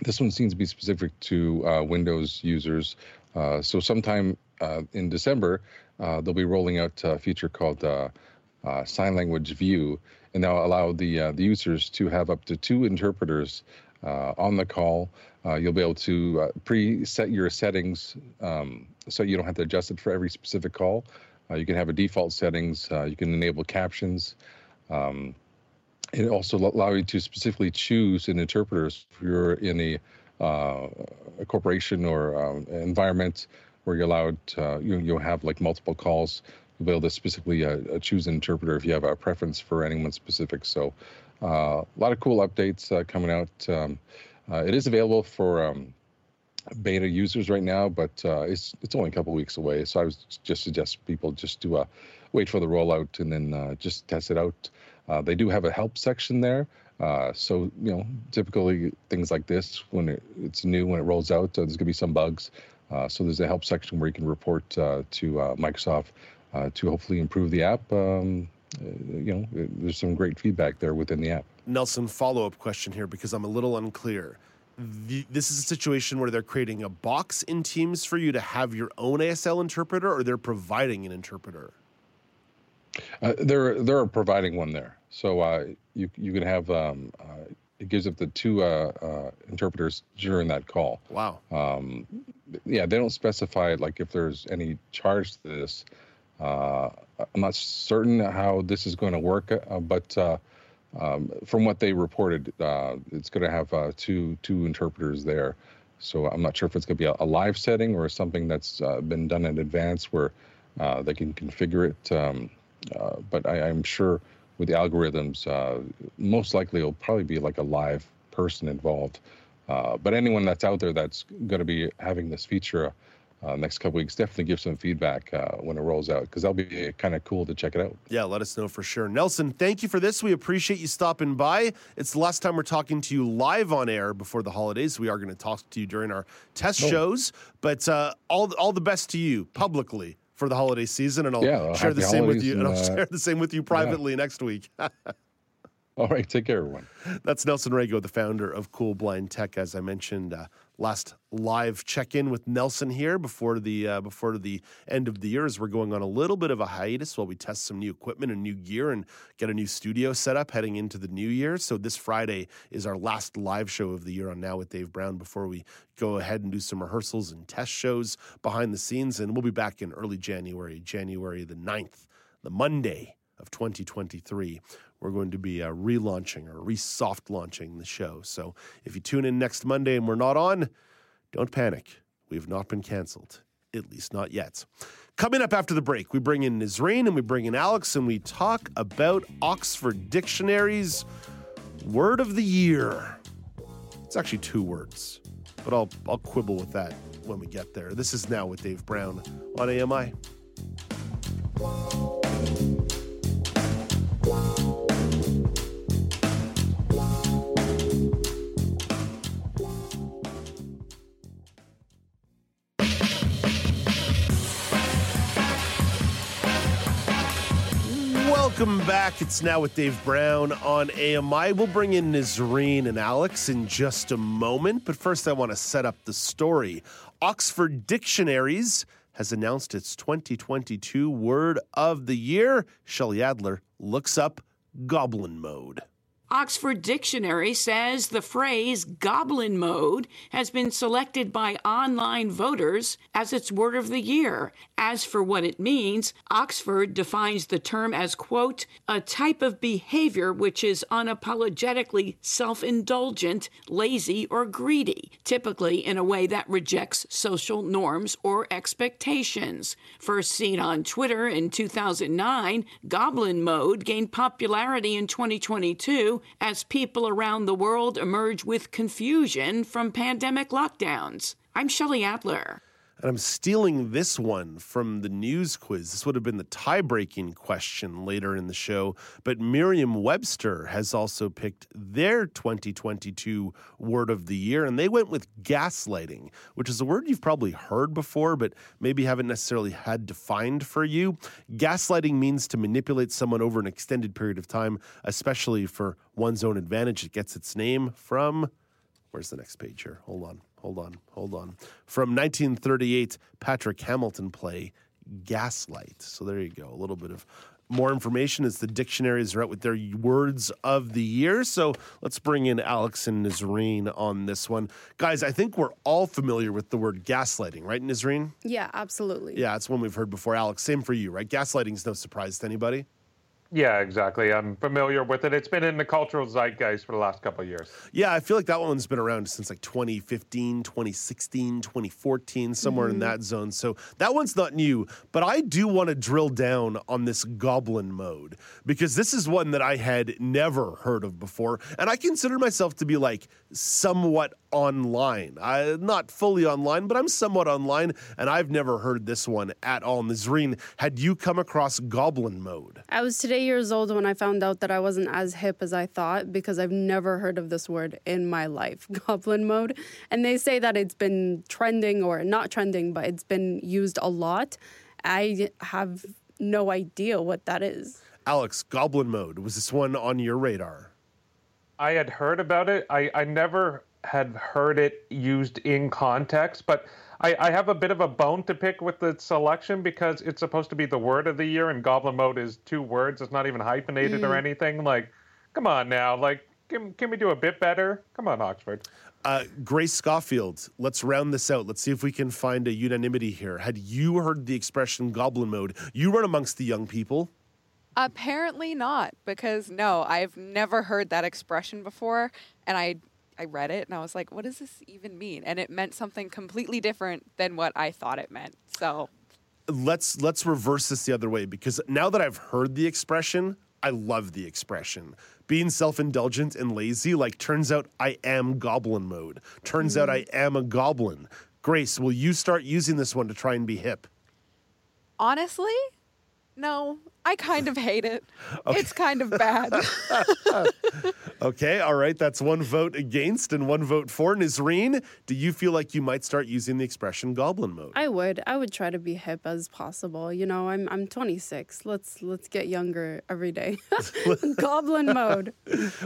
This one seems to be specific to Windows users. So sometime in December, they'll be rolling out a feature called Sign Language View, and that'll allow the users to have up to two interpreters on the call. You'll be able to preset your settings so you don't have to adjust it for every specific call. You can have a default settings. You can enable captions. It also allows you to specifically choose an interpreter if you're in a corporation or environment where you're allowed, you'll have like multiple calls. You'll be able to specifically choose an interpreter if you have a preference for anyone specific. So a lot of cool updates coming out. It is available for beta users right now, but it's only a couple of weeks away. So I would just suggest people just do wait for the rollout and then just test it out. They do have a help section there. So, typically things like this, when it's new, when it rolls out, there's going to be some bugs. So there's a help section where you can report to Microsoft to hopefully improve the app. There's some great feedback there within the app. Nelson, follow-up question here because I'm a little unclear. This is a situation where they're creating a box in Teams for you to have your own ASL interpreter, or they're providing an interpreter? They're providing one there, so you can have. It gives up the two interpreters during that call. Wow. They don't specify like if there's any charge to this. I'm not certain how this is going to work, but from what they reported, it's going to have two interpreters there. So I'm not sure if it's going to be a live setting or something that's been done in advance where they can configure it. But I'm sure with the algorithms, most likely it'll probably be like a live person involved. But anyone that's out there that's going to be having this feature next couple weeks, definitely give some feedback when it rolls out, because that'll be kind of cool to check it out. Yeah, let us know for sure. Nelson, thank you for this. We appreciate you stopping by. It's the last time we're talking to you live on air before the holidays. We are going to talk to you during our test shows, but all the best to you publicly for the holiday season, and I'll share the same with you. And I'll share the same with you privately next week. All right, take care, everyone. That's Nelson Rago, the founder of Cool Blind Tech. As I mentioned, last live check-in with Nelson here before the end of the year, as we're going on a little bit of a hiatus while we test some new equipment and new gear and get a new studio set up heading into the new year. So this Friday is our last live show of the year on Now with Dave Brown before we go ahead and do some rehearsals and test shows behind the scenes. And we'll be back in early January the 9th, the Monday of 2023. We're going to be relaunching or re-soft launching the show. So if you tune in next Monday and we're not on, don't panic. We have not been canceled, at least not yet. Coming up after the break, we bring in Nizreen and we bring in Alex, and we talk about Oxford Dictionary's Word of the Year. It's actually two words, but I'll quibble with that when we get there. This is Now with Dave Brown on AMI. Welcome back. It's Now with Dave Brown on AMI. We'll bring in Nizreen and Alex in just a moment, but first I want to set up the story. Oxford Dictionaries has announced its 2022 Word of the Year. Shelley Adler looks up goblin mode. Oxford Dictionary says the phrase goblin mode has been selected by online voters as its word of the year. As for what it means, Oxford defines the term as, quote, a type of behavior which is unapologetically self-indulgent, lazy, or greedy, typically in a way that rejects social norms or expectations. First seen on Twitter in 2009, goblin mode gained popularity in 2022 as people around the world emerge with confusion from pandemic lockdowns. I'm Shelley Adler. And I'm stealing this one from the news quiz. This would have been the tie-breaking question later in the show. But Merriam-Webster has also picked their 2022 word of the year, and they went with gaslighting, which is a word you've probably heard before, but maybe haven't necessarily had defined for you. Gaslighting means to manipulate someone over an extended period of time, especially for one's own advantage. It gets its name from... Where's the next page here? Hold on. From 1938, Patrick Hamilton play, Gaslight. So there you go. A little bit of more information as the dictionaries are out with their words of the year. So let's bring in Alex and Nazreen on this one. Guys, I think we're all familiar with the word gaslighting, right, Nazreen? Yeah, absolutely. Yeah, it's one we've heard before. Alex, same for you, right? Gaslighting's no surprise to anybody. Yeah, exactly. I'm familiar with it. It's been in the cultural zeitgeist for the last couple of years. Yeah, I feel like that one's been around since like 2015, 2016, 2014, somewhere in that zone. So that one's not new. But I do want to drill down on this goblin mode, because this is one that I had never heard of before. And I consider myself to be like somewhat online. I'm not fully online, but I'm somewhat online. And I've never heard this one at all. Nazreen, had you come across goblin mode? I was today years old when I found out that I wasn't as hip as I thought, because I've never heard of this word in my life, goblin mode. And they say that it's been trending, or not trending, but it's been used a lot. I have no idea what that is. Alex, goblin mode, was this one on your radar? I had heard about it. I never had heard it used in context, but I have a bit of a bone to pick with the selection, because it's supposed to be the word of the year, and goblin mode is two words. It's not even hyphenated or anything. Like, come on now. Like, can we do a bit better? Come on, Oxford. Grace Schofield, let's round this out. Let's see if we can find a unanimity here. Had you heard the expression goblin mode? You run amongst the young people. Apparently not, because, no, I've never heard that expression before, and I read it and I was like, what does this even mean? And it meant something completely different than what I thought it meant. So let's reverse this the other way, because now that I've heard the expression, I love the expression. Being self-indulgent and lazy, like, turns out I am goblin mode. Turns out I am a goblin. Grace, will you start using this one to try and be hip? Honestly, no. I kind of hate it. Okay. It's kind of bad. Okay, all right. That's one vote against and one vote for. Nazreen, do you feel like you might start using the expression goblin mode? I would. I would try to be hip as possible. You know, I'm 26. Let's get younger every day. Goblin mode.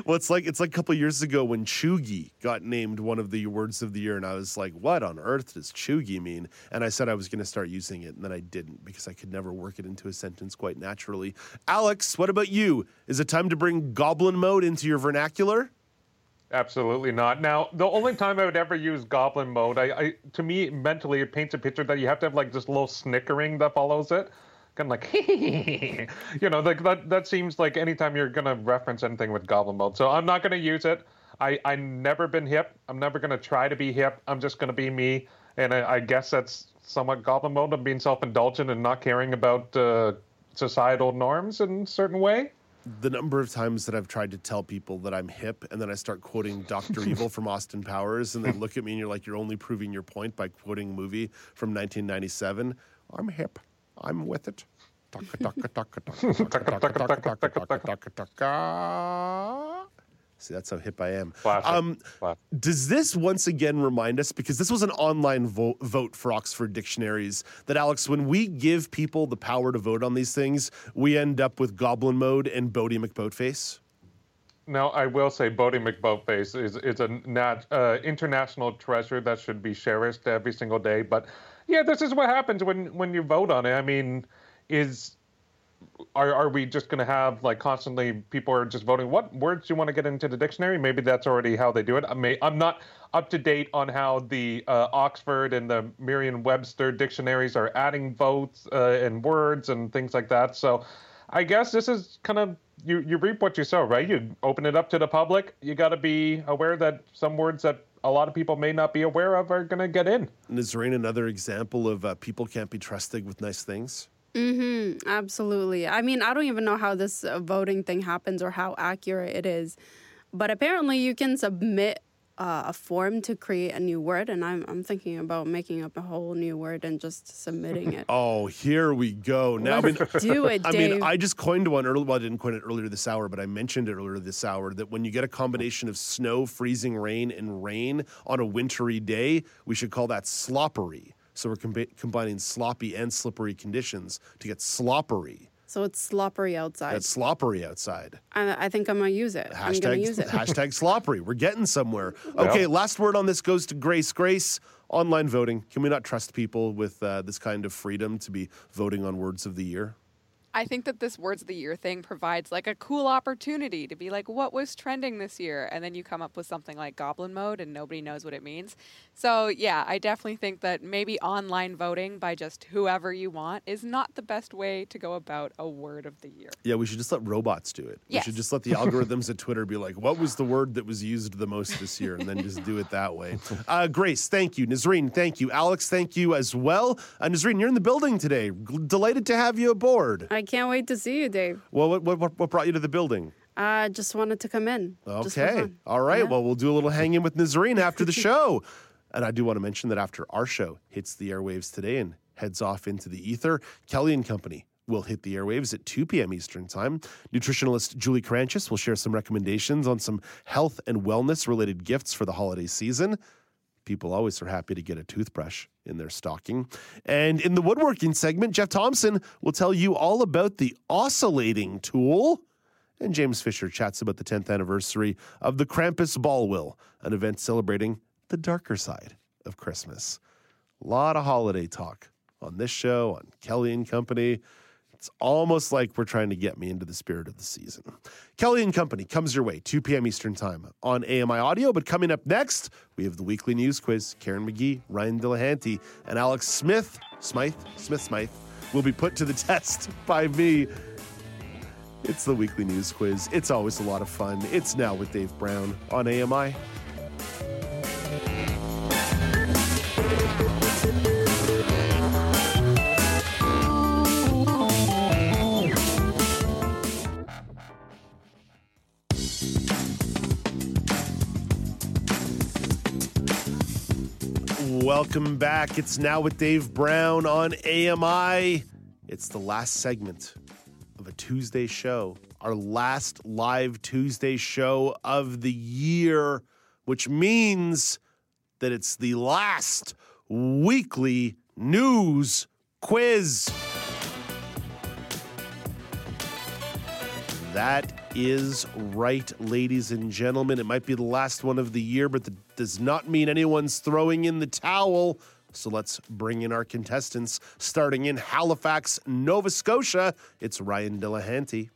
Well, it's like a couple of years ago when chuggy got named one of the words of the year, and I was like, what on earth does chuggy mean? And I said I was going to start using it, and then I didn't, because I could never work it into a sentence quite naturally. Alex, what about you? Is it time to bring goblin mode into your vernacular? Absolutely not. Now, the only time I would ever use goblin mode, I to me, mentally, it paints a picture that you have to have, like, this little snickering that follows it. Kind of like, you know, like that seems like anytime you're going to reference anything with goblin mode. So I'm not going to use it. I've never been hip. I'm never going to try to be hip. I'm just going to be me. And I guess that's somewhat goblin mode, of being self-indulgent and not caring about societal norms in a certain way. The number of times that I've tried to tell people that I'm hip, and then I start quoting Dr. Evil from Austin Powers, and they look at me and you're like, you're only proving your point by quoting a movie from 1997. I'm hip. I'm with it. See, that's how hip I am. Does this once again remind us, because this was an online vote for Oxford Dictionaries, that, Alex, when we give people the power to vote on these things, we end up with goblin mode and Bodie McBoatface? Now, I will say Bodie McBoatface is an international treasure that should be cherished every single day. But, yeah, this is what happens when you vote on it. I mean, Are we just going to have, like, constantly people are just voting what words you want to get into the dictionary? Maybe that's already how they do it. I'm not up to date on how the Oxford and the Merriam-Webster dictionaries are adding votes and words and things like that. So I guess this is kind of, you reap what you sow, right? You open it up to the public. You got to be aware that some words that a lot of people may not be aware of are going to get in. And is Rain another example of people can't be trusted with nice things? Mm-hmm, absolutely. I mean, I don't even know how this voting thing happens or how accurate it is, but apparently you can submit a form to create a new word, and I'm thinking about making up a whole new word and just submitting it. Oh, here we go. Now, do it, Dave. I mean, I just coined one earlier. Well, I didn't coin it earlier this hour, but I mentioned it earlier this hour that when you get a combination of snow, freezing rain, and rain on a wintry day, we should call that sloppery. So we're combining sloppy and slippery conditions to get sloppery. So it's sloppery outside. It's sloppery outside. I think I'm going to use it. Hashtag sloppery. We're getting somewhere. Okay, yeah. Last word on this goes to Grace. Grace, online voting. Can we not trust people with this kind of freedom to be voting on words of the year? I think that this words of the year thing provides like a cool opportunity to be like, what was trending this year? And then you come up with something like goblin mode and nobody knows what it means. So yeah, I definitely think that maybe online voting by just whoever you want is not the best way to go about a word of the year. Yeah, we should just let robots do it. Yes. We should just let the algorithms at Twitter be like, what was the word that was used the most this year? And then just do it that way. Grace, thank you. Nazreen, thank you. Alex, thank you as well. Nazreen, you're in the building today. Delighted to have you aboard. I can't wait to see you, Dave. Well, what brought you to the building? I just wanted to come in. Okay. All right. Yeah. Well, we'll do a little hang-in with Nazreen after the show. And I do want to mention that after our show hits the airwaves today and heads off into the ether, Kelly and Company will hit the airwaves at 2 p.m. Eastern Time. Nutritionalist Julie Karanchis will share some recommendations on some health and wellness-related gifts for the holiday season. People always are happy to get a toothbrush in their stocking. And in the woodworking segment, Jeff Thompson will tell you all about the oscillating tool. And James Fisher chats about the 10th anniversary of the Krampus Ball Wheel, an event celebrating the darker side of Christmas. A lot of holiday talk on this show, on Kelly and Company. It's almost like we're trying to get me into the spirit of the season. Kelly and Company comes your way, 2 p.m. Eastern Time on AMI Audio. But coming up next, we have the weekly news quiz. Karen McGee, Ryan Dillahanty, and Alex Smythe will be put to the test by me. It's the weekly news quiz. It's always a lot of fun. It's now with Dave Brown on AMI. Welcome back. It's now with Dave Brown on AMI. It's the last segment of a Tuesday show, our last live Tuesday show of the year, which means that it's the last weekly news quiz. That is right, ladies and gentlemen. It might be the last one of the year, but that does not mean anyone's throwing in the towel. So let's bring in our contestants. Starting in Halifax, Nova Scotia, it's Ryan Dillahanty.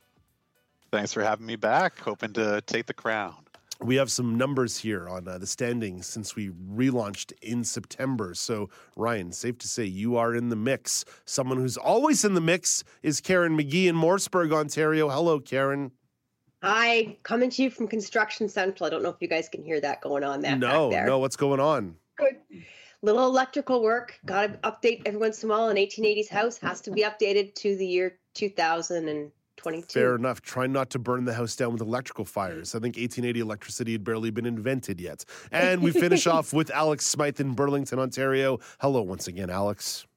Thanks for having me back. Hoping to take the crown. We have some numbers here on the standings since we relaunched in September. So, Ryan, safe to say you are in the mix. Someone who's always in the mix is Karen McGee in Morrisburg, Ontario. Hello, Karen. Hi, coming to you from Construction Central. I don't know if you guys can hear that going on that back there. No, what's going on? Good. Little electrical work. Got to update every once in a while. An 1880s house has to be updated to the year 2022. Fair enough. Try not to burn the house down with electrical fires. I think 1880 electricity had barely been invented yet. And we finish off with Alex Smythe in Burlington, Ontario. Hello once again, Alex.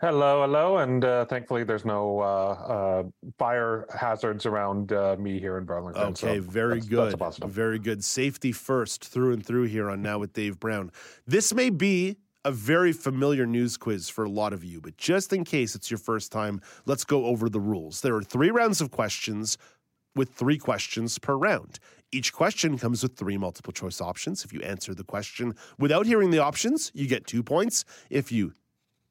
Hello. And thankfully there's no fire hazards around me here in Burlington. Okay, so very good. That's very good. Safety first through and through here on Now with Dave Brown. This may be a very familiar news quiz for a lot of you, but just in case it's your first time, let's go over the rules. There are 3 rounds of questions with 3 questions per round. Each question comes with 3 multiple choice options. If you answer the question without hearing the options, you get 2 points. If you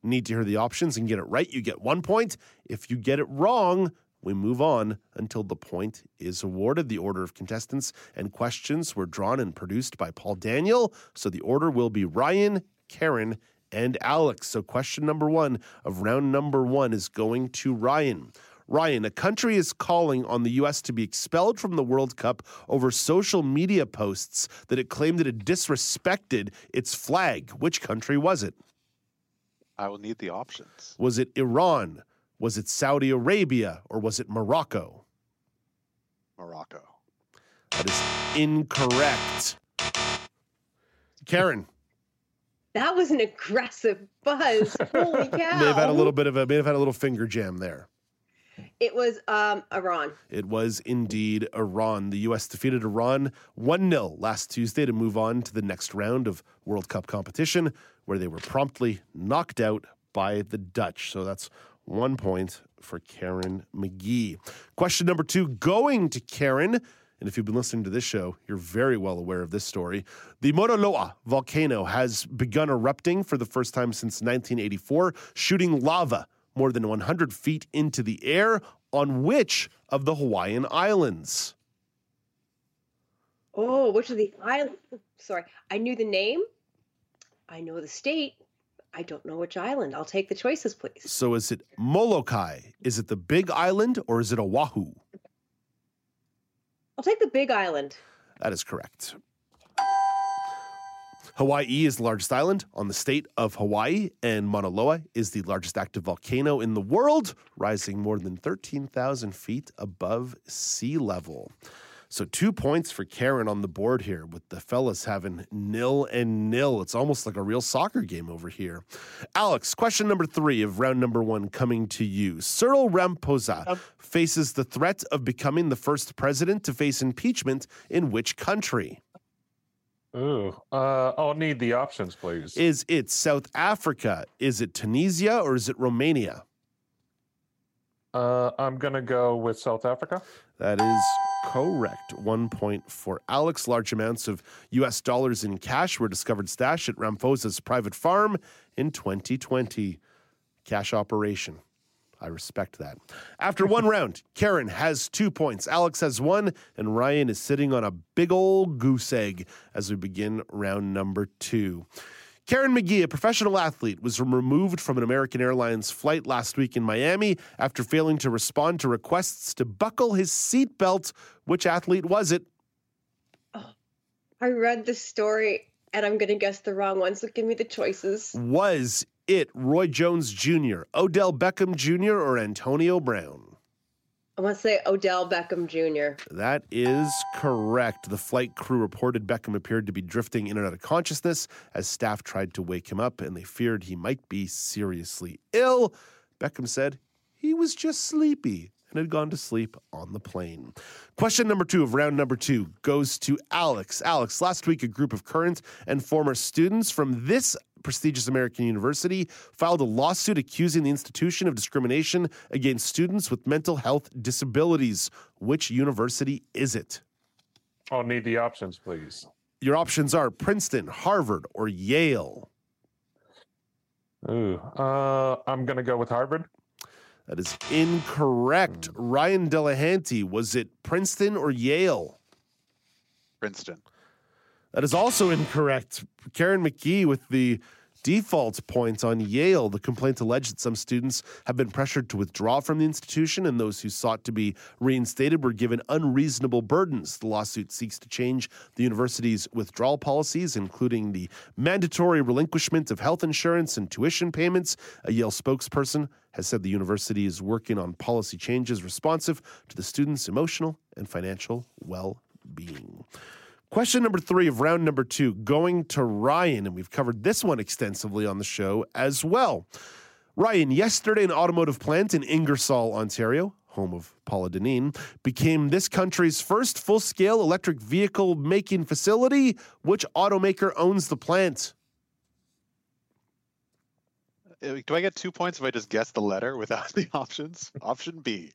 need to hear the options and get it right, you get 1 point. If you get it wrong, we move on until the point is awarded. The order of contestants and questions were drawn and produced by Paul Daniel, so the order will be Ryan, Karen, and Alex. So question number one of round number one is going to Ryan. Ryan, a country is calling on the U.S. to be expelled from the World Cup over social media posts that it claimed that it disrespected its flag. Which country was it? I will need the options. Was it Iran? Was it Saudi Arabia? Or was it Morocco? Morocco. That is incorrect. Karen. That was an aggressive buzz. Holy cow. May have had a little finger jam there. It was Iran. It was indeed Iran. The U.S. defeated Iran 1-0 last Tuesday to move on to the next round of World Cup competition, where they were promptly knocked out by the Dutch. So that's 1 point for Karen McGee. Question number two going to Karen. And if you've been listening to this show, you're very well aware of this story. The Mauna Loa volcano has begun erupting for the first time since 1984, shooting lava more than 100 feet into the air on which of the Hawaiian islands? Oh, which of the islands? Sorry, I knew the name. I know the state. I don't know which island. I'll take the choices, please. So is it Molokai? Is it the Big Island or is it Oahu? I'll take the Big Island. That is correct. Hawaii is the largest island on the state of Hawaii, and Mauna Loa is the largest active volcano in the world, rising more than 13,000 feet above sea level. So 2 points for Karen on the board here, with the fellas having 0-0. It's almost like a real soccer game over here. Alex, question number three of round number one coming to you. Cyril Ramaphosa faces the threat of becoming the first president to face impeachment in which country? Ooh, I'll need the options, please. Is it South Africa? Is it Tunisia or is it Romania? I'm going to go with South Africa. That is correct. 1 point for Alex. Large amounts of U.S. dollars in cash were discovered stashed at Ramaphosa's private farm in 2020. Cash operation. I respect that. After one round, Karen has 2 points, Alex has one, and Ryan is sitting on a big old goose egg as we begin round number two. Karen McGee, a professional athlete, was removed from an American Airlines flight last week in Miami after failing to respond to requests to buckle his seatbelt. Which athlete was it? Oh, I read this story, and I'm going to guess the wrong one, so give me the choices. Was it Roy Jones Jr., Odell Beckham Jr., or Antonio Brown? I want to say Odell Beckham Jr. That is correct. The flight crew reported Beckham appeared to be drifting in and out of consciousness as staff tried to wake him up, and they feared he might be seriously ill. Beckham said he was just sleepy and had gone to sleep on the plane. Question number two of round number two goes to Alex. Alex, last week a group of current and former students from this prestigious American university filed a lawsuit accusing the institution of discrimination against students with mental health disabilities. Which university is it? I'll need the options, please. Your options are Princeton, Harvard, or Yale. Ooh, I'm going to go with Harvard. That is incorrect. Ryan Delahanty, was it Princeton or Yale? Princeton. That is also incorrect. Karen McGee with the default points on Yale. The complaint alleged that some students have been pressured to withdraw from the institution, and those who sought to be reinstated were given unreasonable burdens. The lawsuit seeks to change the university's withdrawal policies, including the mandatory relinquishment of health insurance and tuition payments. A Yale spokesperson has said the university is working on policy changes responsive to the students' emotional and financial well-being. Question number three of round number two going to Ryan, and we've covered this one extensively on the show as well. Ryan, yesterday an automotive plant in Ingersoll, Ontario, home of Paula Deneen, became this country's first full-scale electric vehicle making facility. Which automaker owns the plant? Do I get 2 points if I just guess the letter without the options? Option B.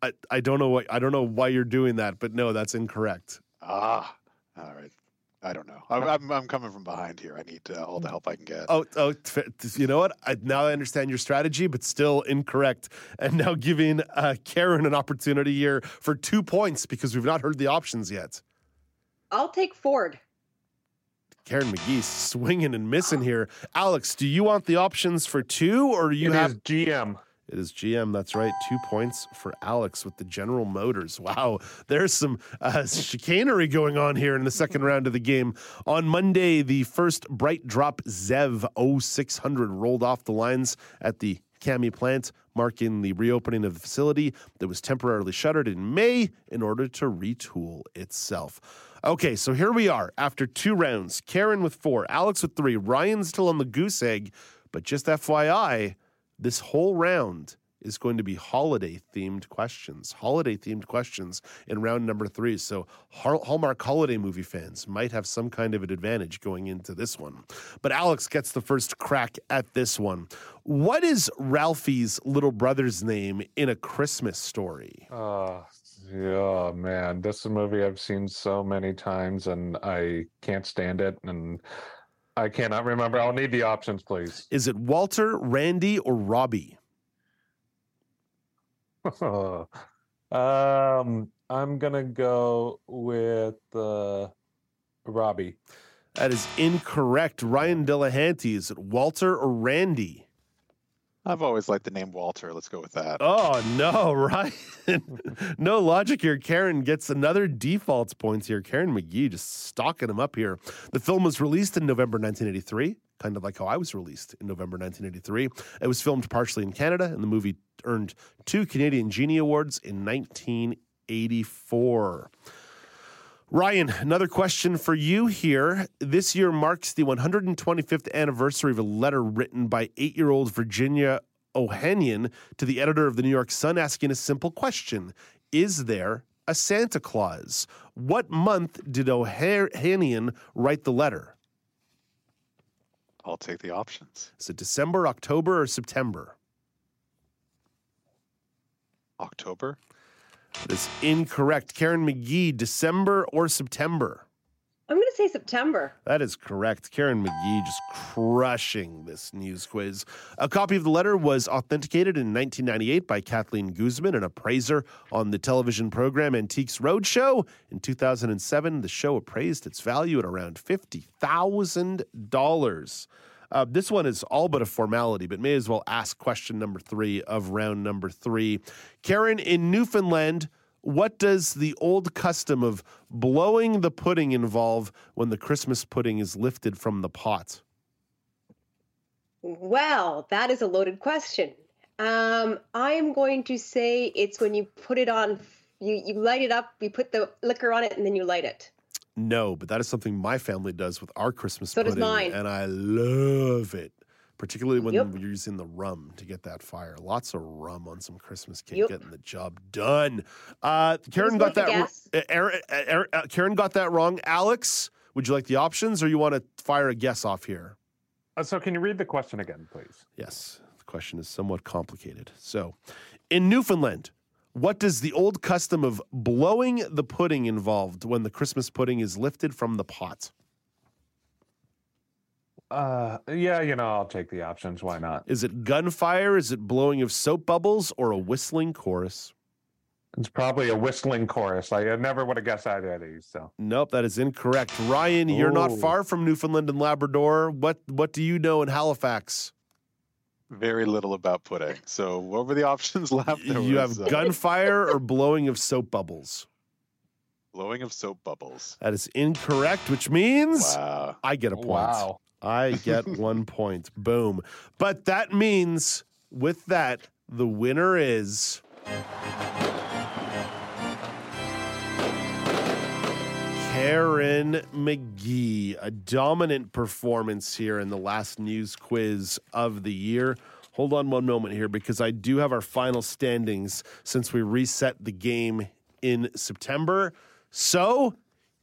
I don't know why you're doing that, but no, that's incorrect. Ah, all right. I don't know. I'm coming from behind here. I need all the help I can get. Oh, you know what? Now I understand your strategy, but still incorrect. And now giving Karen an opportunity here for 2 points because we've not heard the options yet. I'll take Ford. Karen McGee swinging and missing here. Alex, do you want the options for two, or you have GM? It is GM. That's right. 2 points for Alex with the General Motors. Wow. There's some chicanery going on here in the second round of the game. On Monday, the first Bright Drop ZEV 0600 rolled off the lines at the CAMI plant, marking the reopening of the facility that was temporarily shuttered in May in order to retool itself. Okay, so here we are after two rounds. Karen with 4, Alex with 3, Ryan still on the goose egg, but just FYI, this whole round is going to be holiday-themed questions. Holiday-themed questions in round number 3. So Hallmark holiday movie fans might have some kind of an advantage going into this one. But Alex gets the first crack at this one. What is Ralphie's little brother's name in A Christmas Story? Yeah, man. This is a movie I've seen so many times, and I can't stand it, and I cannot remember. I'll need the options, please. Is it Walter, Randy, or Robbie? I'm going to go with Robbie. That is incorrect. Ryan Delahanty, is it Walter or Randy? I've always liked the name Walter. Let's go with that. Oh, no, Ryan. No logic here. Karen gets another default points here. Karen McGee just stocking him up here. The film was released in November 1983, kind of like how I was released in November 1983. It was filmed partially in Canada, and the movie earned 2 Canadian Genie Awards in 1984. Ryan, another question for you here. This year marks the 125th anniversary of a letter written by 8-year-old Virginia Ohanian to the editor of the New York Sun asking a simple question. Is there a Santa Claus? What month did Ohanian write the letter? I'll take the options. Is it December, October, or September? October. That's incorrect. Karen McGee, December or September? I'm going to say September. That is correct. Karen McGee just crushing this news quiz. A copy of the letter was authenticated in 1998 by Kathleen Guzman, an appraiser on the television program Antiques Roadshow. In 2007, the show appraised its value at around $50,000. This one is all but a formality, but may as well ask question number 3 of round number 3. Karen, in Newfoundland, what does the old custom of blowing the pudding involve when the Christmas pudding is lifted from the pot? Well, that is a loaded question. I'm going to say it's when you put it on, you light it up, you put the liquor on it, and then you light it. No, but that is something my family does with our Christmas pudding. So does mine. And I love it, particularly when you're using the rum to get that fire. Lots of rum on some Christmas cake, getting the job done. Karen got that wrong. Alex, would you like the options, or you want to fire a guess off here? So can you read the question again, please? Yes, the question is somewhat complicated. So in Newfoundland, what does the old custom of blowing the pudding involved when the Christmas pudding is lifted from the pot? I'll take the options. Why not? Is it gunfire? Is it blowing of soap bubbles, or a whistling chorus? It's probably a whistling chorus. I never would have guessed either of these. So nope, that is incorrect. Ryan, you're not far from Newfoundland and Labrador. What do you know in Halifax? Very little about pudding. So what were the options left? You have gunfire or blowing of soap bubbles. Blowing of soap bubbles. That is incorrect, which means I get a point. Wow. I get 1 point. Boom. But that means with that, the winner is Karen McGee, a dominant performance here in the last news quiz of the year. Hold on one moment here, because I do have our final standings since we reset the game in September. So,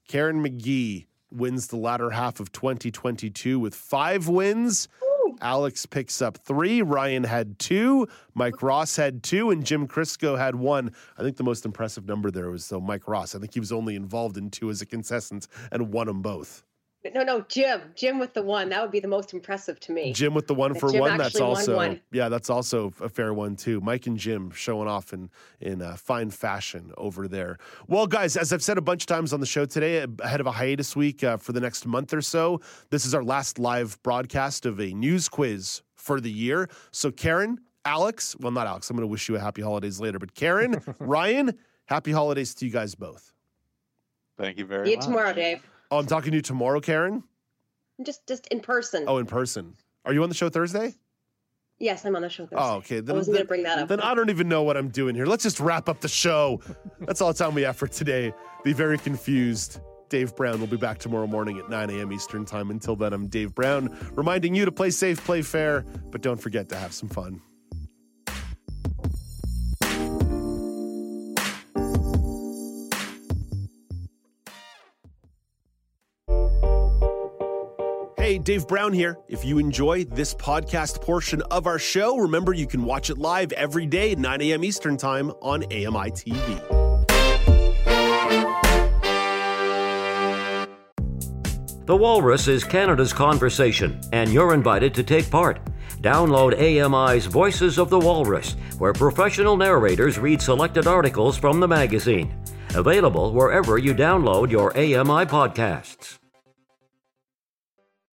Karen McGee wins the latter half of 2022 with 5 wins. Ooh. 2. Alex picks up 3. Ryan had 2. Mike Ross had 2. And Jim Crisco had 1. I think the most impressive number there was Mike Ross. I think he was only involved in 2 as a contestant and won them both. No, Jim. Jim with the 1. That would be the most impressive to me. Jim with the 1 for 1. That's also one. Yeah, that's also a fair one too. Mike and Jim showing off in fine fashion over there. Well, guys, as I've said a bunch of times on the show today, ahead of a hiatus week for the next month or so, this is our last live broadcast of a news quiz for the year. So, Karen, Alex, well, not Alex. I'm going to wish you a happy holidays later, but Karen, Ryan, happy holidays to you guys both. Thank you very much. See you tomorrow, Dave. Oh, I'm talking to you tomorrow, Karen? Just in person. Oh, in person. Are you on the show Thursday? Yes, I'm on the show Thursday. Oh, okay. Then, I wasn't going to bring that up. Then I don't even know what I'm doing here. Let's just wrap up the show. That's all the time we have for today. The very confused Dave Brown will be back tomorrow morning at 9 a.m. Eastern time. Until then, I'm Dave Brown, reminding you to play safe, play fair, but don't forget to have some fun. Hey, Dave Brown here. If you enjoy this podcast portion of our show, remember you can watch it live every day at 9 a.m. Eastern time on AMI-TV. The Walrus is Canada's conversation, and you're invited to take part. Download AMI's Voices of the Walrus, where professional narrators read selected articles from the magazine. Available wherever you download your AMI podcasts.